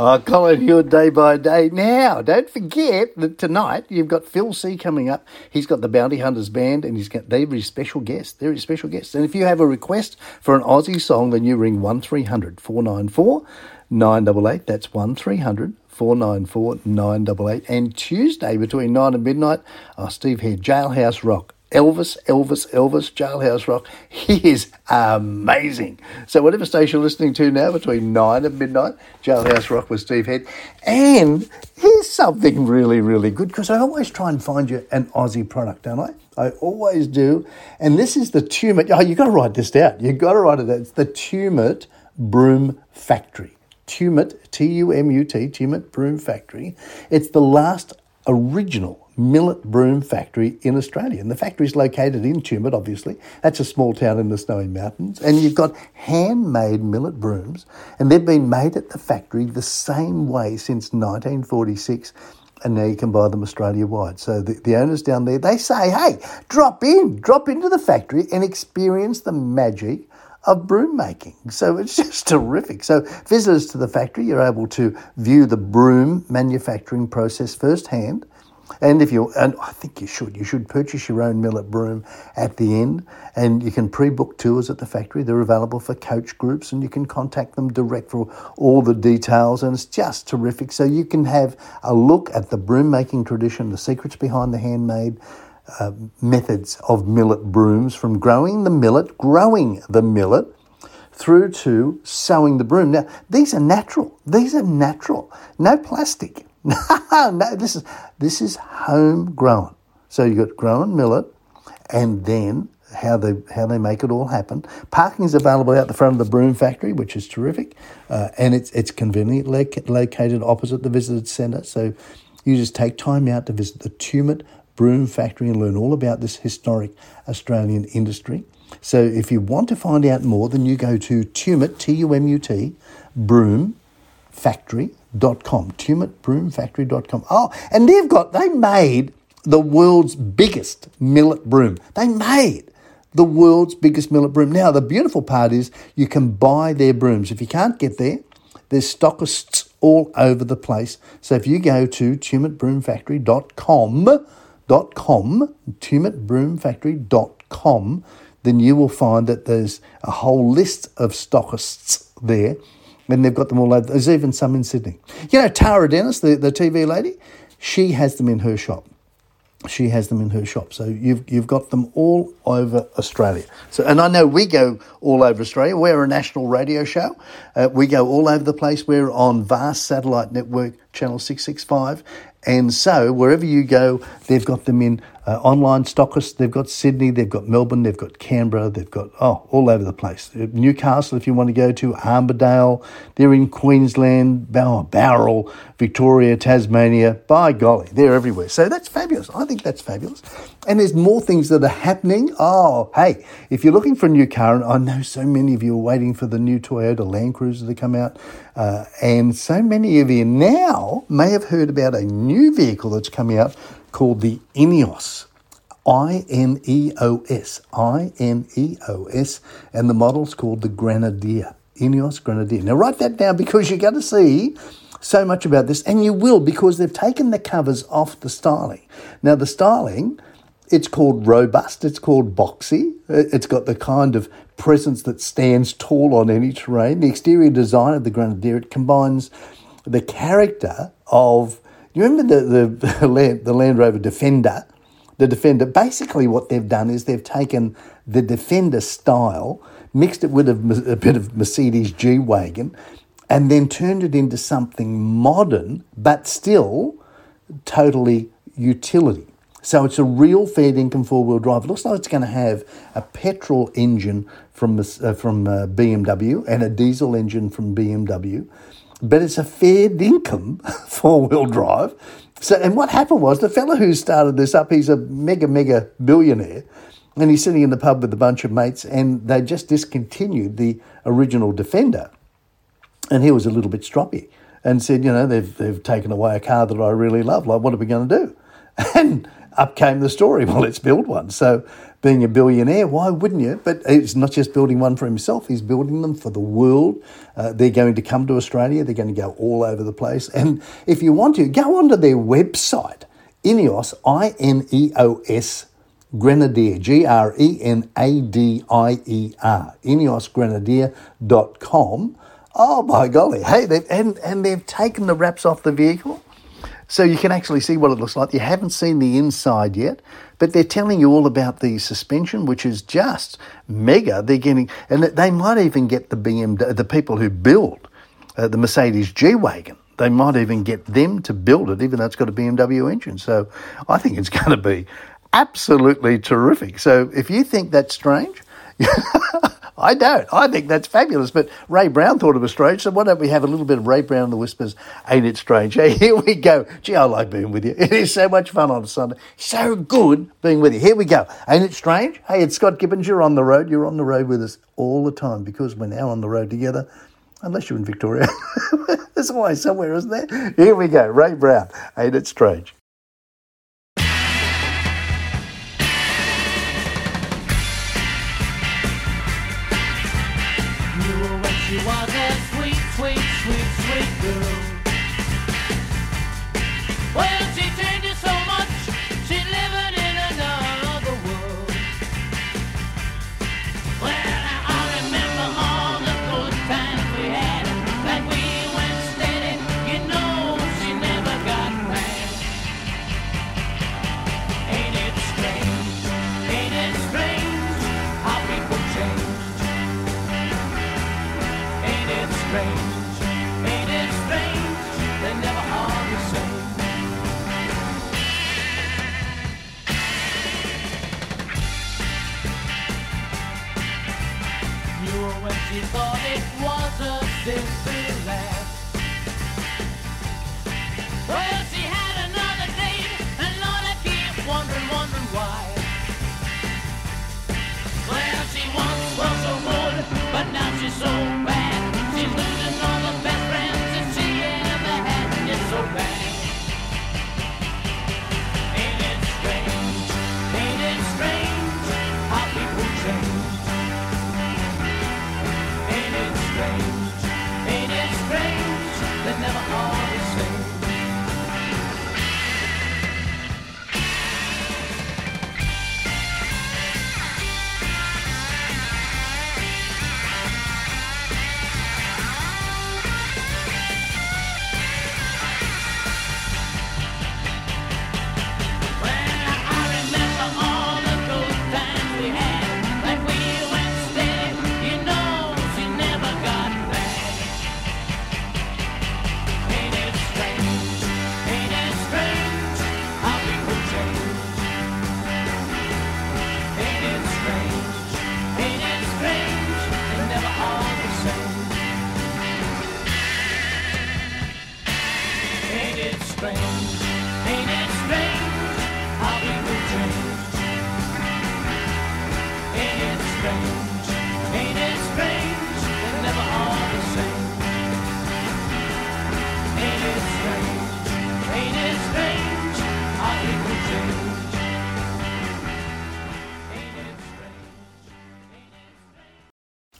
Oh, Colin Hewitt day by day. Now, don't forget that tonight you've got Phil C coming up. He's got the Bounty Hunters Band and he's got, they're his special guest. They're his special guest. And if you have a request for an Aussie song, then you ring one three hundred four nine four nine eight eight. That's one three hundred four nine four nine eight eight. And Tuesday between nine and midnight, oh, Steve here, Jailhouse Rock. Elvis, Elvis, Elvis, Jailhouse Rock. He is amazing. So whatever station you're listening to now, between nine and midnight, Jailhouse Rock with Steve Head. And here's something really, really good, because I always try and find you an Aussie product, don't I? I always do. And this is the Tumut. Oh, you've got to write this down. You've got to write it down. It's the Tumut Broom Factory. Tumut, T U M U T, Tumut Broom Factory. It's the last original millet broom factory in Australia. And the factory's located in Tumut, obviously. That's a small town in the Snowy Mountains. And you've got handmade millet brooms, and they've been made at the factory the same way since nineteen forty-six. And now you can buy them Australia-wide. So the, the owners down there, they say, hey, drop in, drop into the factory and experience the magic of broom making. So it's just terrific. So visitors to the factory, you're able to view the broom manufacturing process firsthand. And if you, and I think you should, you should purchase your own millet broom at the end, and you can pre-book tours at the factory. They're available for coach groups, and you can contact them direct for all the details, and it's just terrific. So you can have a look at the broom making tradition, the secrets behind the handmade uh, methods of millet brooms, from growing the millet, growing the millet, through to sowing the broom. Now, these are natural. These are natural. No plastic. No, no, this is this is homegrown. So you've got grown millet, and then how they how they make it all happen. Parking is available out the front of the broom factory, which is terrific, uh, and it's it's conveniently located opposite the visitor centre. So you just take time out to visit the Tumut Broom Factory and learn all about this historic Australian industry. So if you want to find out more, then you go to Tumut, T U M U T, Broom Factory. Dot com, tumut broom factory dot com. Oh, and they've got, they made the world's biggest millet broom. They made the world's biggest millet broom. Now, the beautiful part is you can buy their brooms. If you can't get there, there's stockists all over the place. So if you go to tumut broom factory dot com, dot com, tumut broom factory dot com, then you will find that there's a whole list of stockists there. And they've got them all over. There's even some in Sydney. You know, Tara Dennis, the, the T V lady, she has them in her shop. She has them in her shop. So you've you've got them all over Australia. So, and I know we go all over Australia. We're a national radio show. Uh, we go all over the place. We're on Vast Satellite Network, Channel six sixty-five. And so wherever you go, they've got them in uh, online stockists. They've got Sydney, they've got Melbourne, they've got Canberra, they've got, oh, all over the place. Newcastle, if you want to go to, Armidale, they're in Queensland, Bow- Bowral, Victoria, Tasmania. By golly, they're everywhere. So that's fabulous. I think that's fabulous. And there's more things that are happening. Oh, hey, if you're looking for a new car, and I know so many of you are waiting for the new Toyota Land Cruiser to come out, uh, and so many of you now may have heard about a new new vehicle that's coming out called the INEOS, I N E O S, I N E O S, and the model's called the Grenadier, INEOS Grenadier. Now write that down, because you're going to see so much about this, and you will, because they've taken the covers off the styling. Now the styling, it's called robust, it's called boxy, it's got the kind of presence that stands tall on any terrain. The exterior design of the Grenadier, it combines the character of... You remember the the Land, the Land Rover Defender? The Defender, basically what they've done is they've taken the Defender style, mixed it with a, a bit of Mercedes G-Wagon, and then turned it into something modern, but still totally utility. So it's a real fair-dinkum four-wheel drive. It looks like it's going to have a petrol engine from, uh, from uh, B M W and a diesel engine from B M W. But it's a fair dinkum four-wheel drive. So, and what happened was the fellow who started this up, he's a mega, mega billionaire, and he's sitting in the pub with a bunch of mates, and they just discontinued the original Defender. And he was a little bit stroppy and said, you know, they've they've taken away a car that I really love. Like, what are we going to do? And up came the story, well, let's build one. So being a billionaire, why wouldn't you? But it's not just building one for himself, he's building them for the world. Uh, they're going to come to Australia, they're going to go all over the place. And if you want to, go onto their website, INEOS, I N E O S, Grenadier, G R E N A D I E R, I N E O S Grenadier dot com. Oh, by golly, hey, they've, and, and they've taken the wraps off the vehicle. So you can actually see what it looks like. You haven't seen the inside yet, but they're telling you all about the suspension, which is just mega. They're getting, and they might even get the B M W, the people who build uh, the Mercedes G-Wagon. They might even get them to build it, even though it's got a B M W engine. So I think it's going to be absolutely terrific. So if you think that's strange, I don't. I think that's fabulous. But Ray Brown thought it was strange, so why don't we have a little bit of Ray Brown and the Whispers, Ain't It Strange? Hey, here we go. Gee, I like being with you. It is so much fun on a Sunday. So good being with you. Here we go. Ain't it strange? Hey, it's Scott Gibbons. You're on the road. You're on the road with us all the time because we're now on the road together, unless you're in Victoria. There's always somewhere, isn't there? Here we go. Ray Brown, Ain't It Strange?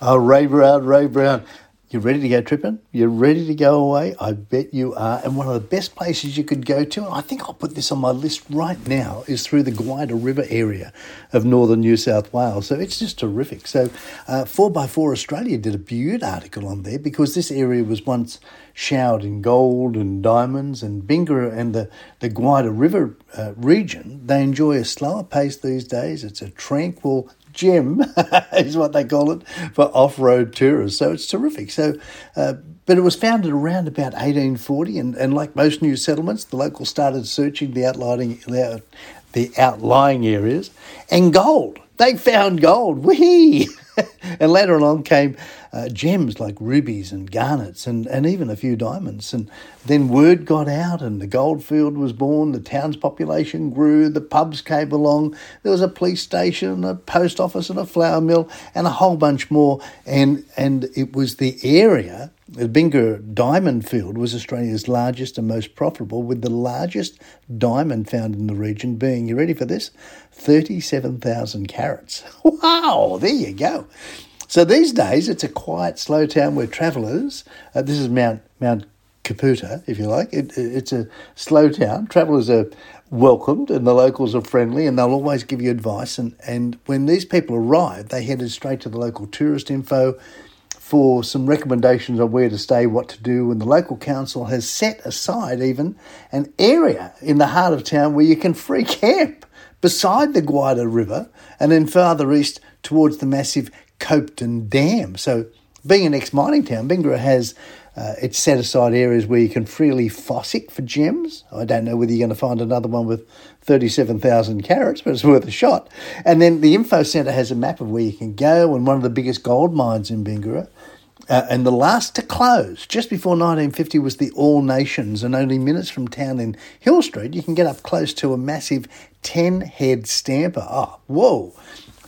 Oh, Ray Brown, Ray Brown. You ready to go tripping? You're ready to go away? I bet you are. And one of the best places you could go to, and I think I'll put this on my list right now, is through the Gwydir River area of northern New South Wales. So it's just terrific. So uh, four by four Australia did a beaut article on there because this area was once showered in gold and diamonds, and Bingara and the, the Gwydir River uh, region, they enjoy a slower pace these days. It's a tranquil gem is what they call it for off-road tourists. So it's terrific. So, uh, but it was founded around about eighteen forty, and, and like most new settlements, the locals started searching the outlying the, the outlying areas, and gold. They found gold. Whee! And later along came uh, gems like rubies and garnets and, and even a few diamonds. And then word got out and the gold field was born. The town's population grew. The pubs came along. There was a police station, a post office and a flour mill and a whole bunch more. And, and it was the area The Bingara diamond field was Australia's largest and most profitable, with the largest diamond found in the region being, you ready for this, thirty-seven thousand carats. Wow, there you go. So these days it's a quiet, slow town where travellers, uh, this is Mount Mount Kaputar, if you like, it, it's a slow town. Travellers are welcomed and the locals are friendly and they'll always give you advice. And, and when these people arrived, they headed straight to the local tourist info for some recommendations on where to stay, what to do, and the local council has set aside even an area in the heart of town where you can free camp beside the Gwydir River and then farther east towards the massive Copeton Dam. So being an ex-mining town, Bingara has uh, its set-aside areas where you can freely fossick for gems. I don't know whether you're going to find another one with thirty-seven thousand carats, but it's worth a shot. And then the info centre has a map of where you can go and one of the biggest gold mines in Bingara. Uh, and the last to close, just before nineteen fifty, was the All Nations, and only minutes from town in Hill Street, you can get up close to a massive ten-head stamper. Oh, whoa!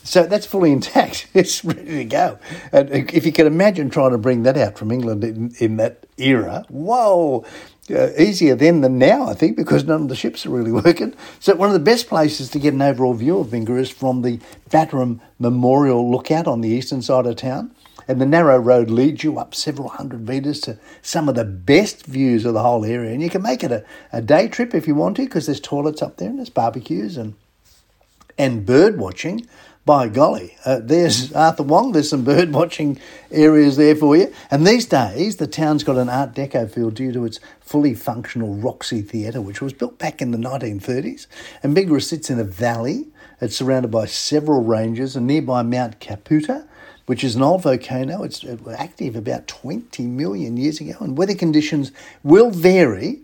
So that's fully intact. It's ready to go. And if you can imagine trying to bring that out from England in, in that era, whoa, uh, easier then than now, I think, because none of the ships are really working. So one of the best places to get an overall view of Bingara is from the Batterham Memorial Lookout on the eastern side of town. And the narrow road leads you up several hundred metres to some of the best views of the whole area. And you can make it a, a day trip if you want to, because there's toilets up there and there's barbecues and and bird watching. By golly, uh, there's Arthur Wong, there's some bird watching areas there for you. And these days, the town's got an Art Deco feel due to its fully functional Roxy Theatre, which was built back in the nineteen thirties. And Bingara sits in a valley. It's surrounded by several ranges and nearby Mount Kaputar, which is an old volcano. It's active about twenty million years ago, and weather conditions will vary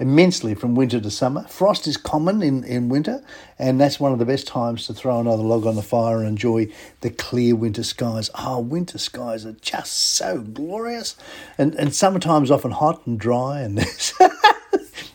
immensely from winter to summer. Frost is common in, in winter, and that's one of the best times to throw another log on the fire and enjoy the clear winter skies. Oh, winter skies are just so glorious. And and summertime's often hot and dry, and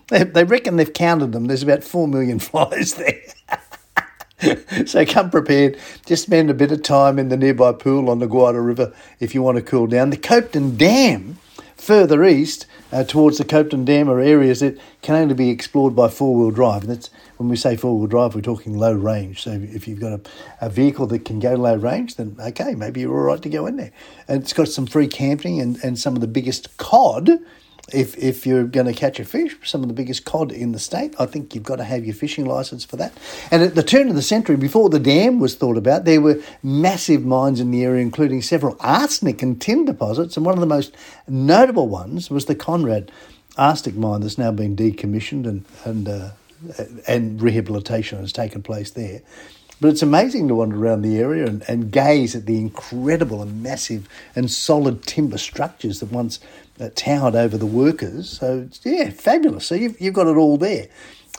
they, they reckon they've counted them. There's about four million flies there. So come prepared. Just spend a bit of time in the nearby pool on the Gwydir River if you want to cool down. The Copeton Dam, further east, uh, towards the Copeton Dam, are areas that can only be explored by four-wheel drive. And that's, when we say four-wheel drive, we're talking low range. So if you've got a, a vehicle that can go low range, then okay, maybe you're all right to go in there. And it's got some free camping and, and some of the biggest cod. If if you're going to catch a fish, some of the biggest cod in the state, I think you've got to have your fishing licence for that. And at the turn of the century, before the dam was thought about, there were massive mines in the area, including several arsenic and tin deposits. And one of the most notable ones was the Conrad arsenic mine that's now been decommissioned and, and, uh, and rehabilitation has taken place there. But it's amazing to wander around the area and, and gaze at the incredible and massive and solid timber structures that once uh, towered over the workers. So, yeah, fabulous. So you've, you've got it all there.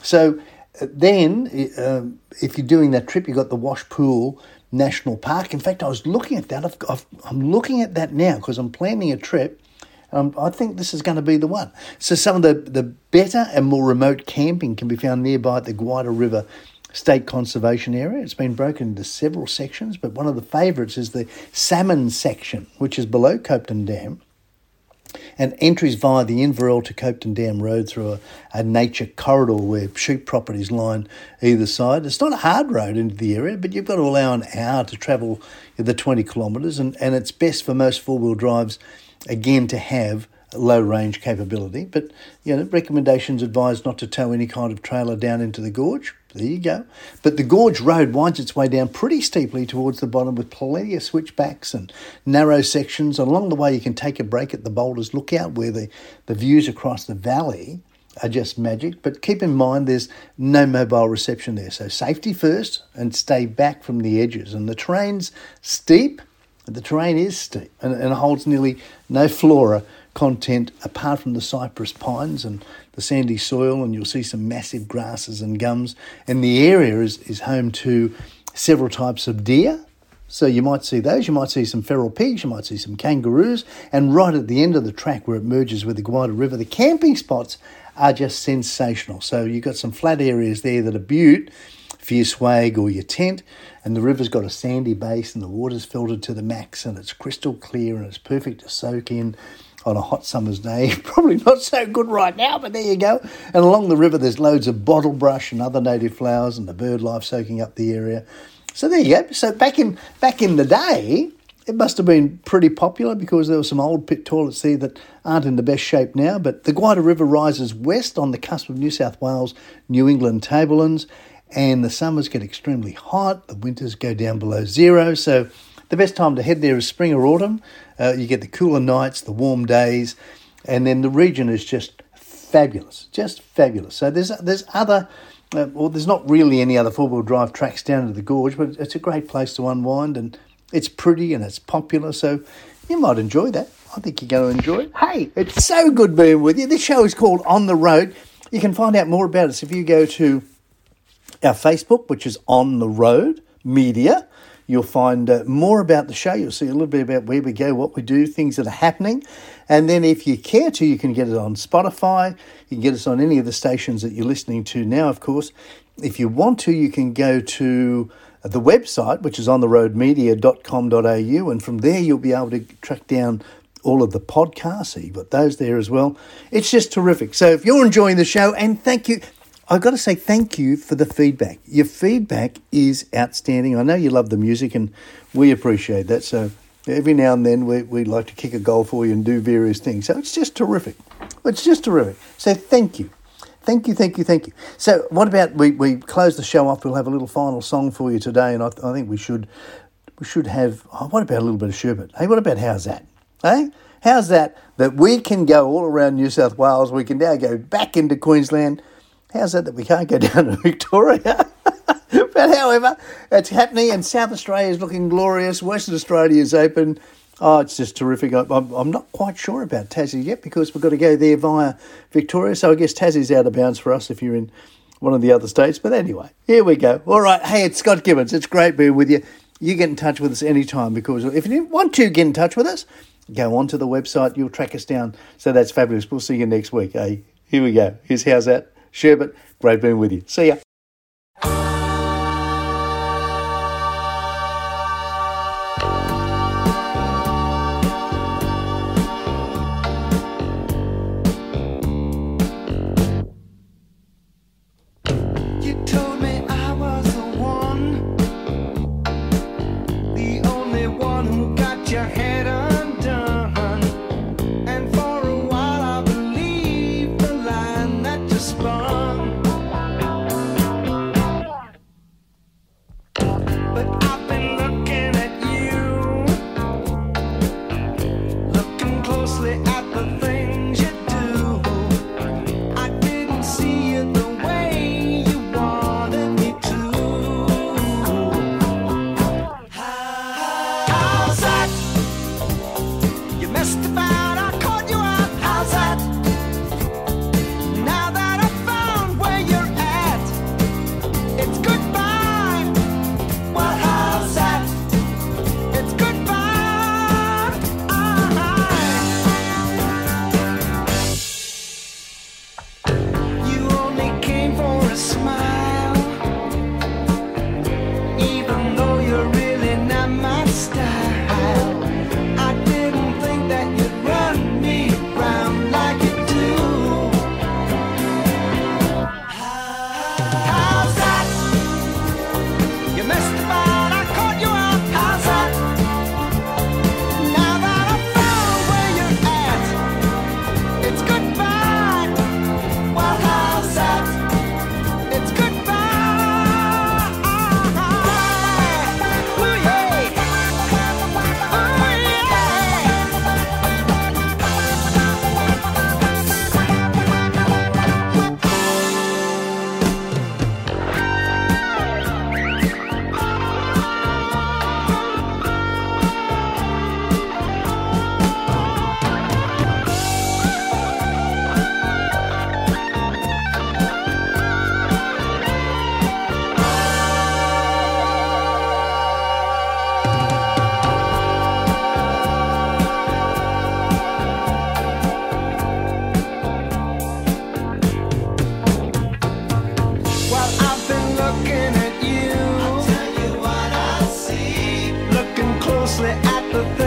So then um, if you're doing that trip, you've got the Washpool National Park. In fact, I was looking at that. I've, I've, I'm looking at that now because I'm planning a trip. Um, I think this is going to be the one. So some of the, the better and more remote camping can be found nearby at the Gwydir River State Conservation Area. It's been broken into several sections, but one of the favourites is the Salmon Section, which is below Copeton Dam, and entries via the Inverell to Copeton Dam Road through a, a nature corridor where sheep properties line either side. It's not a hard road into the area, but you've got to allow an hour to travel the twenty kilometres, and, and it's best for most four-wheel drives, again, to have low-range capability. But, you know, recommendations advise not to tow any kind of trailer down into the gorge. There you go. But the gorge road winds its way down pretty steeply towards the bottom with plenty of switchbacks and narrow sections. Along the way, you can take a break at the Boulders Lookout where the, the views across the valley are just magic. But keep in mind there's no mobile reception there. So safety first and stay back from the edges. And the terrain's steep. The terrain is steep and, and holds nearly no flora content apart from the cypress pines and the sandy soil, and you'll see some massive grasses and gums. And the area is, is home to several types of deer. So you might see those. You might see some feral pigs. You might see some kangaroos. And right at the end of the track where it merges with the Gwydir River, the camping spots are just sensational. So you've got some flat areas there that are beaut for your swag or your tent, and the river's got a sandy base and the water's filtered to the max and it's crystal clear and it's perfect to soak in. on a hot summer's day. Probably not so good right now, but there you go. And along the river, there's loads of bottle brush and other native flowers and the bird life soaking up the area. So there you go. So back in back in the day, it must have been pretty popular because there were some old pit toilets there that aren't in the best shape now. But the Gwydir River rises west on the cusp of New South Wales, New England tablelands, and the summers get extremely hot. The winters go down below zero. So the best time to head there is spring or autumn. Uh, you get the cooler nights, the warm days, and then the region is just fabulous, just fabulous. So there's there's other... Uh, well, there's not really any other four-wheel drive tracks down into the gorge, but it's a great place to unwind, and it's pretty and it's popular, so you might enjoy that. I think you're going to enjoy it. Hey, it's so good being with you. This show is called On The Road. You can find out more about us if you go to our Facebook, which is On The Road Media. You'll find uh, more about the show. You'll see a little bit about where we go, what we do, things that are happening. And then if you care to, you can get it on Spotify. You can get us on any of the stations that you're listening to now, of course. If you want to, you can go to the website, which is on the road media dot com dot a u. And from there, you'll be able to track down all of the podcasts. So you've got those there as well. It's just terrific. So if you're enjoying the show, and thank you. I've got to say thank you for the feedback. Your feedback is outstanding. I know you love the music and we appreciate that. So every now and then we, we like to kick a goal for you and do various things. So it's just terrific. It's just terrific. So thank you. Thank you, thank you, thank you. So what about we, we close the show off? We'll have a little final song for you today. And I, I think we should we should have, oh, what about a little bit of sherbet? Hey, what about how's that? Hey, how's that? That we can go all around New South Wales. We can now go back into Queensland. How's that that we can't go down to Victoria? But however, it's happening and South Australia is looking glorious. Western Australia is open. Oh, it's just terrific. I, I'm, I'm not quite sure about Tassie yet because we've got to go there via Victoria. So I guess Tassie's out of bounds for us if you're in one of the other states. But anyway, here we go. All right. Hey, it's Scott Gibbons. It's great being with you. You get in touch with us anytime because if you want to get in touch with us, go onto the website. You'll track us down. So that's fabulous. We'll see you next week. Hey, here we go. Here's how's that. Sherbet, great being with you. See ya. At the